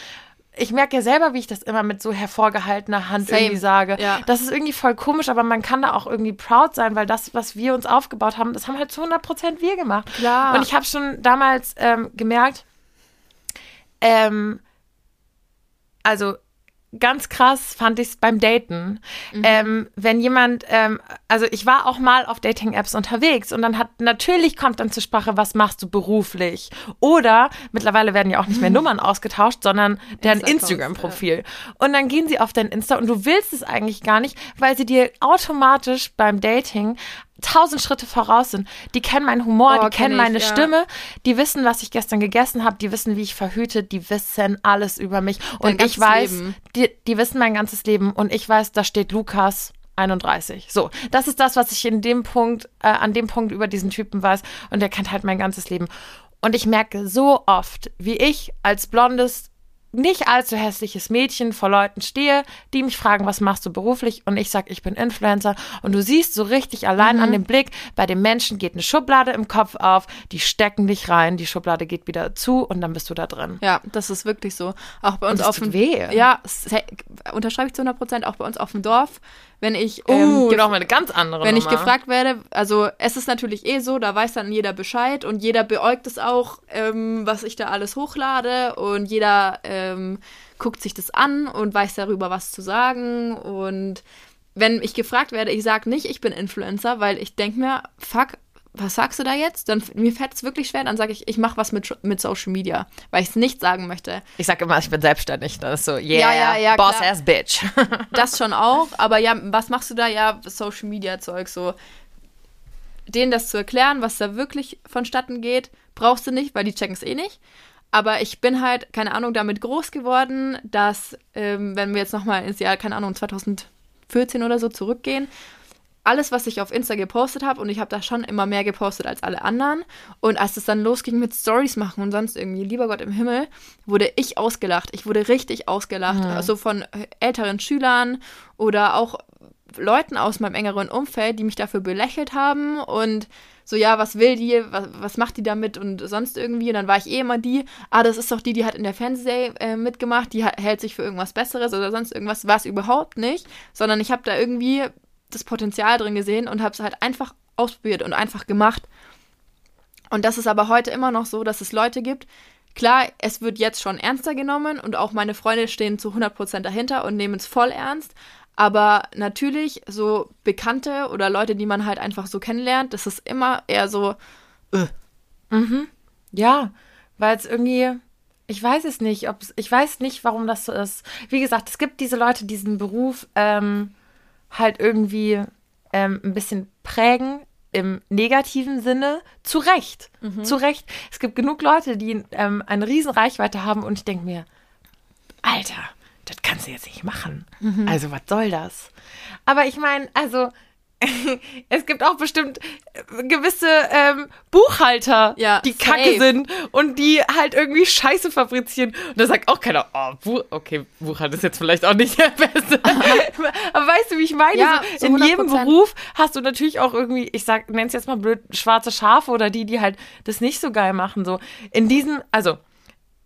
ich merke ja selber, wie ich das immer mit so hervorgehaltener Hand Same. irgendwie sage. Ja. Das ist irgendwie voll komisch, aber man kann da auch irgendwie proud sein, weil das, was wir uns aufgebaut haben, das haben halt zu hundert Prozent wir gemacht. Klar. Und ich habe schon damals ähm, gemerkt, ähm, also ganz krass fand ich es beim Daten. Mhm. Ähm, wenn jemand, ähm, also ich war auch mal auf Dating-Apps unterwegs und dann hat, natürlich kommt dann zur Sprache, was machst du beruflich? Oder, mittlerweile werden ja auch nicht mehr Nummern ausgetauscht, sondern dein Instagram-Profil. Ja. Und dann gehen sie auf dein Insta und du willst es eigentlich gar nicht, weil sie dir automatisch beim Dating tausend Schritte voraus sind. Die kennen meinen Humor, oh, die kennen kenn ich, meine ja. Stimme, die wissen, was ich gestern gegessen habe, die wissen, wie ich verhüte, die wissen alles über mich. Und ich weiß, die, die wissen mein ganzes Leben und ich weiß, da steht Lukas einunddreißig. So, das ist das, was ich in dem Punkt, äh, an dem Punkt über diesen Typen weiß und der kennt halt mein ganzes Leben. Und ich merke so oft, wie ich als blondes, nicht allzu hässliches Mädchen vor Leuten stehe, die mich fragen, was machst du beruflich? Und ich sag, ich bin Influencer. Und du siehst so richtig allein mhm. an dem Blick, bei dem Menschen geht eine Schublade im Kopf auf, die stecken dich rein, die Schublade geht wieder zu und dann bist du da drin. Ja, das ist wirklich so. Auch bei uns auf dem Dorf. Ja, unterschreibe ich zu hundert Prozent, auch bei uns auf dem Dorf. Wenn ich, ähm, uh, gef- eine ganz andere wenn ich gefragt werde, also es ist natürlich eh so, da weiß dann jeder Bescheid und jeder beäugt es auch, ähm, was ich da alles hochlade und jeder ähm, guckt sich das an und weiß darüber was zu sagen und wenn ich gefragt werde, ich sage nicht, ich bin Influencer, weil ich denke mir, fuck, was sagst du da jetzt? Dann mir fällt es wirklich schwer, dann sage ich, ich mache was mit, mit Social Media, weil ich es nicht sagen möchte. Ich sage immer, ich bin selbstständig, das ist so, yeah, ja, ja, ja, boss klar. ass bitch. Das schon auch, aber ja, was machst du da? Ja, Social Media Zeug, so. Denen das zu erklären, was da wirklich vonstatten geht, brauchst du nicht, weil die checken es eh nicht. Aber ich bin halt, keine Ahnung, damit groß geworden, dass, ähm, wenn wir jetzt nochmal ins Jahr, keine Ahnung, zweitausendvierzehn oder so zurückgehen, alles, was ich auf Insta gepostet habe, und ich habe da schon immer mehr gepostet als alle anderen. Und als es dann losging mit Stories machen und sonst irgendwie, lieber Gott im Himmel, wurde ich ausgelacht. Ich wurde richtig ausgelacht. Mhm. Also von älteren Schülern oder auch Leuten aus meinem engeren Umfeld, die mich dafür belächelt haben und so, ja, was will die, was, was macht die damit und sonst irgendwie. Und dann war ich eh immer die, ah, das ist doch die, die hat in der Fernsehserie äh, mitgemacht, die hat, hält sich für irgendwas Besseres oder sonst irgendwas. War es überhaupt nicht, sondern ich habe da irgendwie das Potenzial drin gesehen und habe es halt einfach ausprobiert und einfach gemacht. Und das ist aber heute immer noch so, dass es Leute gibt. Klar, es wird jetzt schon ernster genommen und auch meine Freunde stehen zu hundert Prozent dahinter und nehmen es voll ernst. Aber natürlich so Bekannte oder Leute, die man halt einfach so kennenlernt, das ist immer eher so, äh. mhm. ja, weil es irgendwie... Ich weiß es nicht, ob ich weiß nicht, warum das so ist. Wie gesagt, es gibt diese Leute, die diesen Beruf ähm, halt irgendwie ähm, ein bisschen prägen im negativen Sinne. Zu Recht, mhm. zu Recht. Es gibt genug Leute, die ähm, eine riesen Reichweite haben und ich denke mir, Alter, das kannst du jetzt nicht machen. Mhm. Also was soll das? Aber ich meine, also es gibt auch bestimmt gewisse ähm, Buchhalter, ja, die safe. Kacke sind und die halt irgendwie Scheiße fabrizieren. Und da sagt auch keiner, oh, Buch, okay, Buchhalter ist jetzt vielleicht auch nicht der Beste. Aber weißt du, wie ich meine? Ja, so, in jedem Beruf hast du natürlich auch irgendwie, ich sag, nenn's jetzt mal blöd, schwarze Schafe oder die, die halt das nicht so geil machen. So. In diesem, also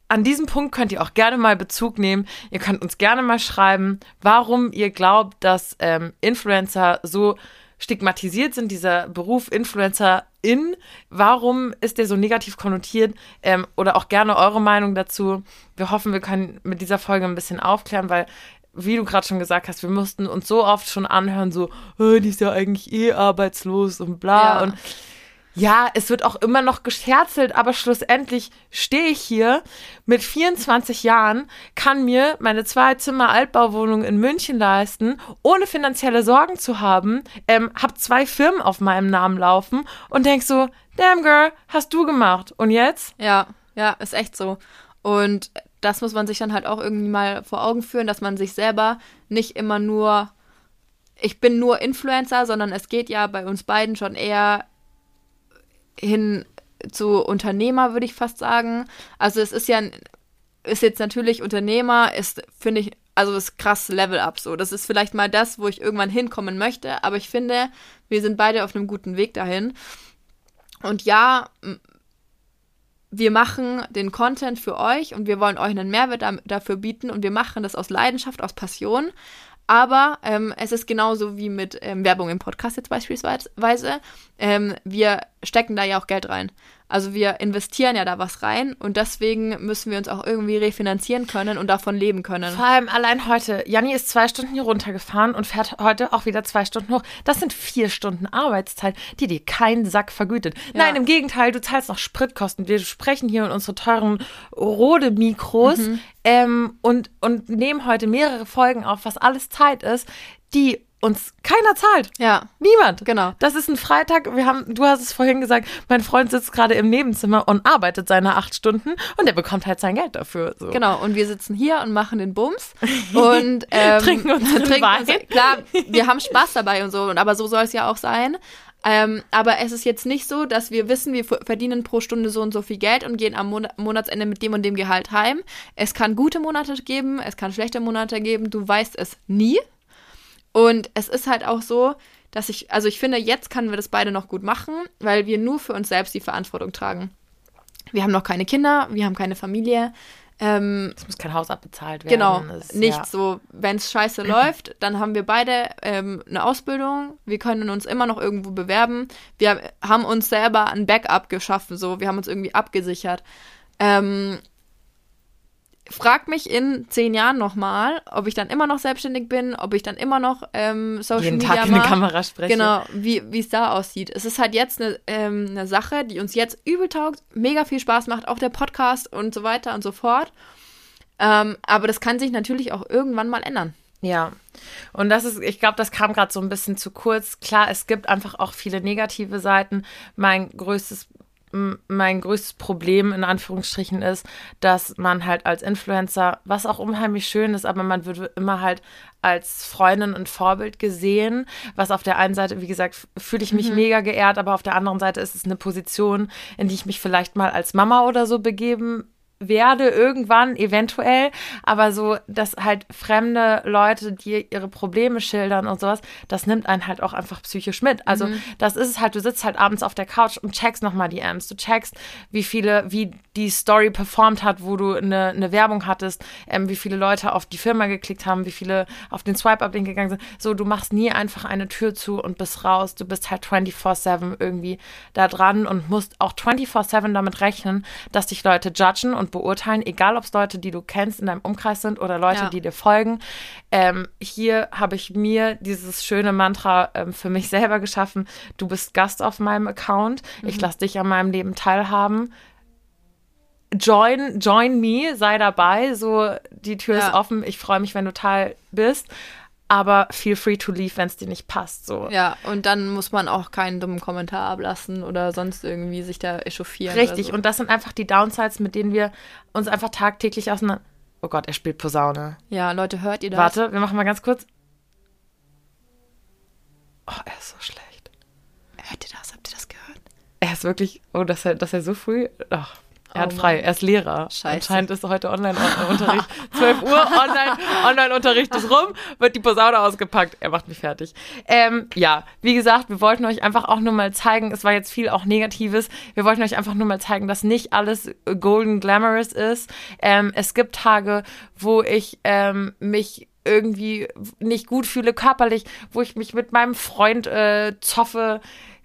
an diesem Punkt könnt ihr auch gerne mal Bezug nehmen. Ihr könnt uns gerne mal schreiben, warum ihr glaubt, dass ähm, Influencer so stigmatisiert sind, dieser Beruf InfluencerIn. Warum ist der so negativ konnotiert? Ähm, oder auch gerne eure Meinung dazu. Wir hoffen, wir können mit dieser Folge ein bisschen aufklären, weil, wie du gerade schon gesagt hast, wir mussten uns so oft schon anhören, so, oh, die ist ja eigentlich eh arbeitslos und bla. Ja. Und ja, es wird auch immer noch gescherzelt, aber schlussendlich stehe ich hier mit vierundzwanzig Jahren, kann mir meine Zwei-Zimmer-Altbauwohnung in München leisten, ohne finanzielle Sorgen zu haben, ähm, hab zwei Firmen auf meinem Namen laufen und denk so, damn girl, hast du gemacht. Und jetzt? Ja, ja, ist echt so. Und das muss man sich dann halt auch irgendwie mal vor Augen führen, dass man sich selber nicht immer nur, ich bin nur Influencer, sondern es geht ja bei uns beiden schon eher hin zu Unternehmer, würde ich fast sagen. Also es ist ja, ist jetzt natürlich Unternehmer, ist, finde ich, also ist krass Level-Up so. Das ist vielleicht mal das, wo ich irgendwann hinkommen möchte, aber ich finde, wir sind beide auf einem guten Weg dahin. Und ja, wir machen den Content für euch und wir wollen euch einen Mehrwert da, dafür bieten und wir machen das aus Leidenschaft, aus Passion. Aber ähm, es ist genauso wie mit ähm, Werbung im Podcast jetzt beispielsweise. Ähm, wir stecken da ja auch Geld rein. Also wir investieren ja da was rein und deswegen müssen wir uns auch irgendwie refinanzieren können und davon leben können. Vor allem allein heute. Janni ist zwei Stunden hier runtergefahren und fährt heute auch wieder zwei Stunden hoch. Das sind vier Stunden Arbeitszeit, die dir kein Sack vergütet. Ja. Nein, im Gegenteil, du zahlst noch Spritkosten. Wir sprechen hier in unsere teuren Rode-Mikros. Mhm. Ähm, und, und nehmen heute mehrere Folgen auf, was alles Zeit ist, die uns keiner zahlt. Ja. Niemand. Genau. Das ist ein Freitag. Wir haben, du hast es vorhin gesagt, mein Freund sitzt gerade im Nebenzimmer und arbeitet seine acht Stunden und der bekommt halt sein Geld dafür. So. Genau. Und wir sitzen hier und machen den Bums und ähm, trinken uns trinken Wein. Uns, klar, wir haben Spaß dabei und so, und aber so soll es ja auch sein. Ähm, aber es ist jetzt nicht so, dass wir wissen, wir verdienen pro Stunde so und so viel Geld und gehen am Mon- Monatsende mit dem und dem Gehalt heim. Es kann gute Monate geben, es kann schlechte Monate geben, du weißt es nie. Und es ist halt auch so, dass ich, also ich finde, jetzt können wir das beide noch gut machen, weil wir nur für uns selbst die Verantwortung tragen. Wir haben noch keine Kinder, wir haben keine Familie. Ähm, es muss kein Haus abbezahlt werden. Genau, ist, nicht ja. so, wenn es scheiße läuft, dann haben wir beide ähm, eine Ausbildung, wir können uns immer noch irgendwo bewerben, wir haben uns selber ein Backup geschaffen, so, wir haben uns irgendwie abgesichert. Ähm, frag mich in zehn Jahren nochmal, ob ich dann immer noch selbstständig bin, ob ich dann immer noch ähm, Social Jeden Media Jeden Tag in die Kamera spreche. Genau, wie es da aussieht. Es ist halt jetzt eine ähm, ne Sache, die uns jetzt übel taugt, mega viel Spaß macht, auch der Podcast und so weiter und so fort. Ähm, aber das kann sich natürlich auch irgendwann mal ändern. Ja, und das ist, ich glaube, das kam gerade so ein bisschen zu kurz. Klar, es gibt einfach auch viele negative Seiten. Mein größtes Mein größtes Problem in Anführungsstrichen ist, dass man halt als Influencer, was auch unheimlich schön ist, aber man wird immer halt als Freundin und Vorbild gesehen, was auf der einen Seite, wie gesagt, fühle ich mich mhm. mega geehrt, aber auf der anderen Seite ist es eine Position, in die ich mich vielleicht mal als Mama oder so begeben werde, irgendwann, eventuell, aber so, dass halt fremde Leute dir ihre Probleme schildern und sowas, das nimmt einen halt auch einfach psychisch mit. Also mhm. das ist es halt, du sitzt halt abends auf der Couch und checkst nochmal die D Ms, du checkst, wie viele, wie die Story performt hat, wo du eine ne Werbung hattest, ähm, wie viele Leute auf die Firma geklickt haben, wie viele auf den Swipe-Up-Link gegangen sind. So, du machst nie einfach eine Tür zu und bist raus, du bist halt vierundzwanzig sieben irgendwie da dran und musst auch vierundzwanzig sieben damit rechnen, dass dich Leute judgen und beurteilen, egal ob es Leute, die du kennst, in deinem Umkreis sind oder Leute, ja. die dir folgen. Ähm, hier habe ich mir dieses schöne Mantra ähm, für mich selber geschaffen. Du bist Gast auf meinem Account. Mhm. Ich lasse dich an meinem Leben teilhaben. join, join me, sei dabei, so die Tür ja. ist offen, ich freue mich, wenn du Teil bist. Aber feel free to leave, wenn es dir nicht passt. So. Ja, und dann muss man auch keinen dummen Kommentar ablassen oder sonst irgendwie sich da echauffieren. Richtig, oder so. Und das sind einfach die Downsides, mit denen wir uns einfach tagtäglich auseinander... Oh Gott, er spielt Posaune. Ja, Leute, hört ihr das? Warte, wir machen mal ganz kurz. Oh, er ist so schlecht. Hört ihr das? Habt ihr das gehört? Er ist wirklich... Oh, dass er, dass er so früh... Ach. Er hat frei, er ist Lehrer. Scheiße. Anscheinend ist heute Online-Unterricht. zwölf Uhr, Online, Online-Unterricht ist rum, wird die Posaune ausgepackt. Er macht mich fertig. Ähm, ja, wie gesagt, wir wollten euch einfach auch nur mal zeigen, es war jetzt viel auch Negatives, wir wollten euch einfach nur mal zeigen, dass nicht alles golden glamorous ist. Ähm, es gibt Tage, wo ich ähm, mich irgendwie nicht gut fühle körperlich, wo ich mich mit meinem Freund äh, zoffe,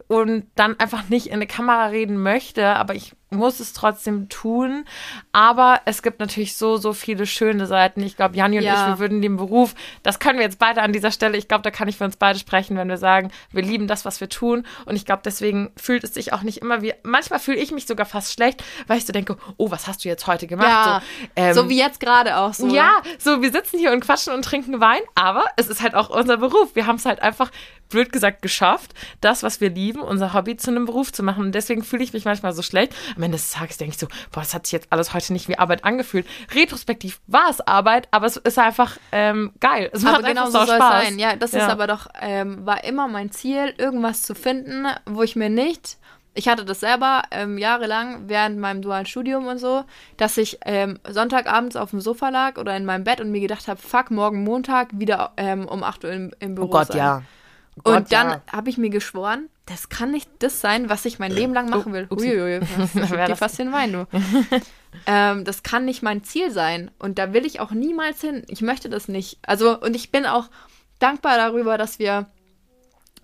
und dann einfach nicht in eine Kamera reden möchte, aber ich muss es trotzdem tun. Aber es gibt natürlich so, so viele schöne Seiten. Ich glaube, Janni und ja. ich, wir würden den Beruf, das können wir jetzt beide an dieser Stelle, ich glaube, da kann ich für uns beide sprechen, wenn wir sagen, wir lieben das, was wir tun. Und ich glaube, deswegen fühlt es sich auch nicht immer wie, manchmal fühle ich mich sogar fast schlecht, weil ich so denke, oh, was hast du jetzt heute gemacht? Ja, so, ähm, so wie jetzt gerade auch so. Ja, so wir sitzen hier und quatschen und trinken Wein, aber es ist halt auch unser Beruf. Wir haben es halt einfach, blöd gesagt, geschafft, das, was wir lieben, unser Hobby zu einem Beruf zu machen. Und deswegen fühle ich mich manchmal so schlecht. Am Ende des Tages denke ich so, boah, das hat sich jetzt alles heute nicht wie Arbeit angefühlt. Retrospektiv war es Arbeit, aber es ist einfach ähm, geil. Es macht aber einfach so Spaß. Sein. Ja, das ja. ist aber doch, ähm, war immer mein Ziel, irgendwas zu finden, wo ich mir nicht, ich hatte das selber ähm, jahrelang während meinem dualen Studium und so, dass ich ähm, Sonntagabends auf dem Sofa lag oder in meinem Bett und mir gedacht habe, fuck, morgen Montag wieder ähm, um acht Uhr im, im Büro sein. Oh Gott, sein. ja. Gott, und dann ja. habe ich mir geschworen, das kann nicht das sein, was ich mein Leben lang machen will. Uiuiui, ich hab dir fast den Wein, du. ähm, das kann nicht mein Ziel sein. Und da will ich auch niemals hin. Ich möchte das nicht. Also, und ich bin auch dankbar darüber, dass wir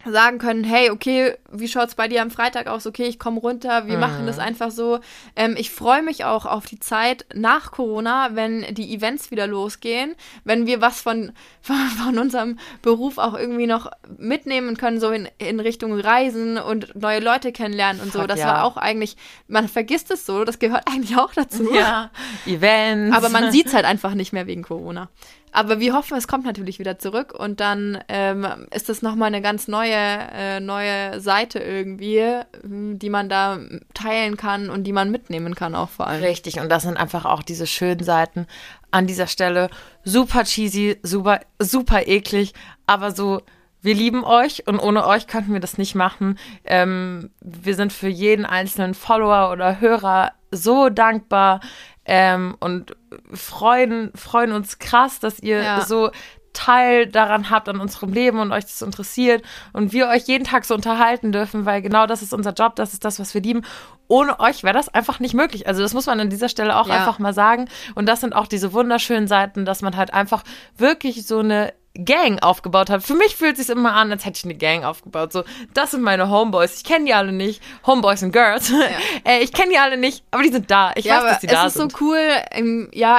sagen können, hey, okay, wie schaut's bei dir am Freitag aus? Okay, ich komme runter, wir mhm. machen das einfach so. Ähm, ich freue mich auch auf die Zeit nach Corona, wenn die Events wieder losgehen, wenn wir was von, von, von unserem Beruf auch irgendwie noch mitnehmen können, so in, in Richtung Reisen und neue Leute kennenlernen und so. Fuck, das ja. war auch eigentlich, man vergisst es so, das gehört eigentlich auch dazu. Ja, Events. Aber man sieht's halt einfach nicht mehr wegen Corona. Aber wir hoffen, es kommt natürlich wieder zurück und dann ähm, ist das nochmal eine ganz neue, äh, neue Seite irgendwie, die man da teilen kann und die man mitnehmen kann auch vor allem. Richtig, und das sind einfach auch diese schönen Seiten an dieser Stelle. Super cheesy, super, super eklig, aber so... Wir lieben euch und ohne euch könnten wir das nicht machen. Ähm, wir sind für jeden einzelnen Follower oder Hörer so dankbar ähm, und freuen, freuen uns krass, dass ihr ja. so Teil daran habt an unserem Leben und euch das interessiert und wir euch jeden Tag so unterhalten dürfen, weil genau das ist unser Job, das ist das, was wir lieben. Ohne euch wäre das einfach nicht möglich. Also das muss man an dieser Stelle auch ja. einfach mal sagen. Und das sind auch diese wunderschönen Seiten, dass man halt einfach wirklich so eine Gang aufgebaut habe. Für mich fühlt es sich immer an, als hätte ich eine Gang aufgebaut. So, das sind meine Homeboys. Ich kenne die alle nicht. Homeboys and Girls. Ja. äh, ich kenne die alle nicht, aber die sind da. Ich ja, weiß, dass die da sind. Es ist so cool. Ähm, ja,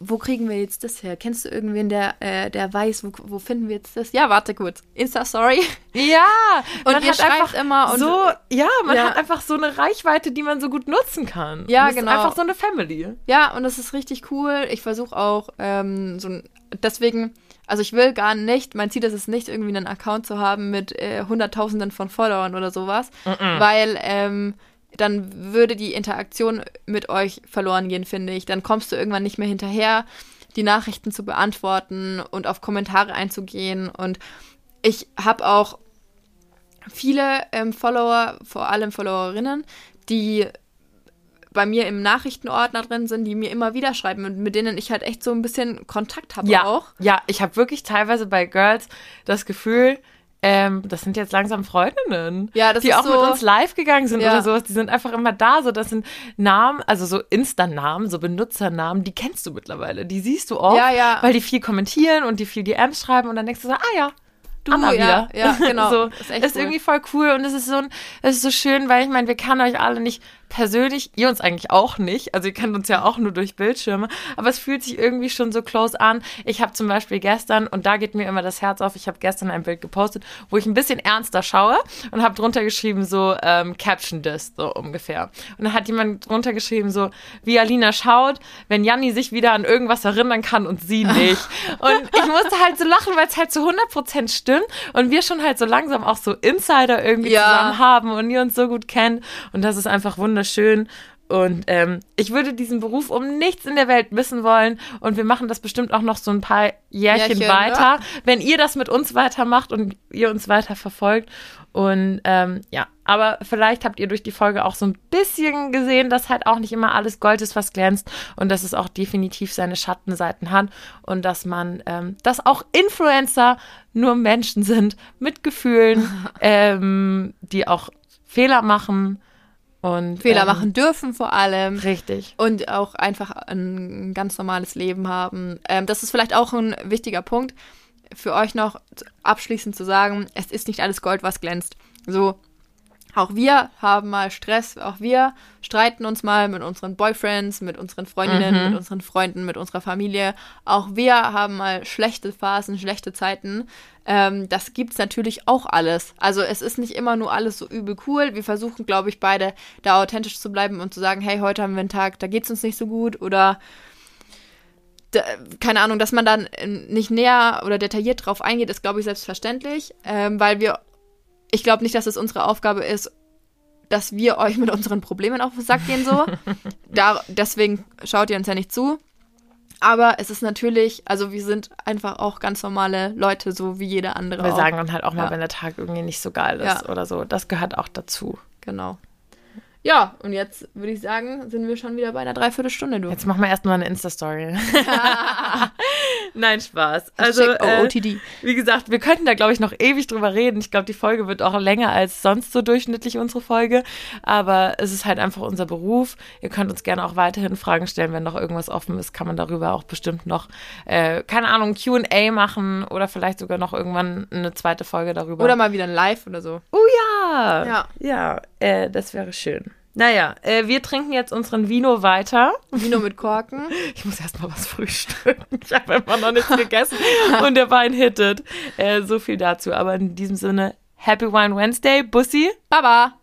wo kriegen wir jetzt das her? Kennst du irgendwen, der, äh, der weiß, wo, wo finden wir jetzt das? Ja, warte kurz. Insta-Story. Ja. Und man ihr hat einfach immer. Und so, ja, man ja. hat einfach so eine Reichweite, die man so gut nutzen kann. Ja, genau. Ist einfach so eine Family. Ja, und das ist richtig cool. Ich versuche auch ähm, so ein, deswegen... Also ich will gar nicht, mein Ziel ist es nicht, irgendwie einen Account zu haben mit äh, Hunderttausenden von Followern oder sowas, Mm-mm. weil ähm, dann würde die Interaktion mit euch verloren gehen, finde ich. Dann kommst du irgendwann nicht mehr hinterher, die Nachrichten zu beantworten und auf Kommentare einzugehen. Und ich habe auch viele ähm, Follower, vor allem Followerinnen, die... bei mir im Nachrichtenordner drin sind, die mir immer wieder schreiben und mit denen ich halt echt so ein bisschen Kontakt habe ja, auch. Ja, ich habe wirklich teilweise bei Girls das Gefühl, ähm, das sind jetzt langsam Freundinnen, ja, das die ist auch so, mit uns live gegangen sind ja. oder sowas. Die sind einfach immer da. So, das sind Namen, also so Insta-Namen, so Benutzernamen, die kennst du mittlerweile. Die siehst du oft, ja, ja. weil die viel kommentieren und die viel D Ms schreiben und dann denkst du so, ah ja, Du, Anna wieder. Ja, ja, genau. so, ist, echt ist cool. Irgendwie voll cool und es ist so, es ist so schön, weil ich meine, wir können euch alle nicht persönlich, ihr uns eigentlich auch nicht, also ihr kennt uns ja auch nur durch Bildschirme, aber es fühlt sich irgendwie schon so close an. Ich habe zum Beispiel gestern, und da geht mir immer das Herz auf, ich habe gestern ein Bild gepostet, wo ich ein bisschen ernster schaue und habe drunter geschrieben so, ähm, caption this, so ungefähr. Und dann hat jemand drunter geschrieben so, wie Alina schaut, wenn Janni sich wieder an irgendwas erinnern kann und sie nicht. Und ich musste halt so lachen, weil es halt zu hundert Prozent stimmt und wir schon halt so langsam auch so Insider irgendwie ja. zusammen haben und ihr uns so gut kennt und das ist einfach wunderschön. Schön und ähm, ich würde diesen Beruf um nichts in der Welt missen wollen und wir machen das bestimmt auch noch so ein paar Jährchen, Jährchen weiter, ne? Wenn ihr das mit uns weitermacht und ihr uns weiter verfolgt und ähm, ja, aber vielleicht habt ihr durch die Folge auch so ein bisschen gesehen, dass halt auch nicht immer alles Gold ist, was glänzt und dass es auch definitiv seine Schattenseiten hat und dass man, ähm, dass auch Influencer nur Menschen sind mit Gefühlen, ähm, die auch Fehler machen. Und, Fehler ähm, machen dürfen vor allem. Richtig. Und auch einfach ein ganz normales Leben haben. Ähm, das ist vielleicht auch ein wichtiger Punkt für euch noch abschließend zu sagen, es ist nicht alles Gold, was glänzt. So, auch wir haben mal Stress, auch wir streiten uns mal mit unseren Boyfriends, mit unseren Freundinnen, mhm. mit unseren Freunden, mit unserer Familie. Auch wir haben mal schlechte Phasen, schlechte Zeiten. Ähm, das gibt's natürlich auch alles. Also es ist nicht immer nur alles so übel cool. Wir versuchen, glaube ich, beide da authentisch zu bleiben und zu sagen, hey, heute haben wir einen Tag, da geht's uns nicht so gut oder da, keine Ahnung, dass man dann nicht näher oder detailliert drauf eingeht, ist, glaube ich, selbstverständlich, ähm, weil wir, ich glaube nicht, dass es unsere Aufgabe ist, dass wir euch mit unseren Problemen auf den Sack gehen so. Da, deswegen schaut ihr uns ja nicht zu. Aber es ist natürlich, also wir sind einfach auch ganz normale Leute, so wie jeder andere wir auch. Wir sagen dann halt auch mal, ja. wenn der Tag irgendwie nicht so geil ist ja. oder so. Das gehört auch dazu. Genau. Ja, und jetzt würde ich sagen, sind wir schon wieder bei einer Dreiviertelstunde, du. Jetzt machen wir erstmal eine Insta-Story. Nein, Spaß. Also, O O T D. Äh, wie gesagt, wir könnten da, glaube ich, noch ewig drüber reden. Ich glaube, die Folge wird auch länger als sonst so durchschnittlich unsere Folge. Aber es ist halt einfach unser Beruf. Ihr könnt uns gerne auch weiterhin Fragen stellen. Wenn noch irgendwas offen ist, kann man darüber auch bestimmt noch, äh, keine Ahnung, Q und A machen oder vielleicht sogar noch irgendwann eine zweite Folge darüber. Oder mal wieder ein Live oder so. Oh ja! Ja, ja äh, das wäre schön. Naja, äh, wir trinken jetzt unseren Vino weiter. Vino mit Korken. Ich muss erstmal was frühstücken. Ich habe immer noch nichts gegessen und der Wein hittet. Äh, so viel dazu. Aber in diesem Sinne, Happy Wine Wednesday. Bussi. Baba.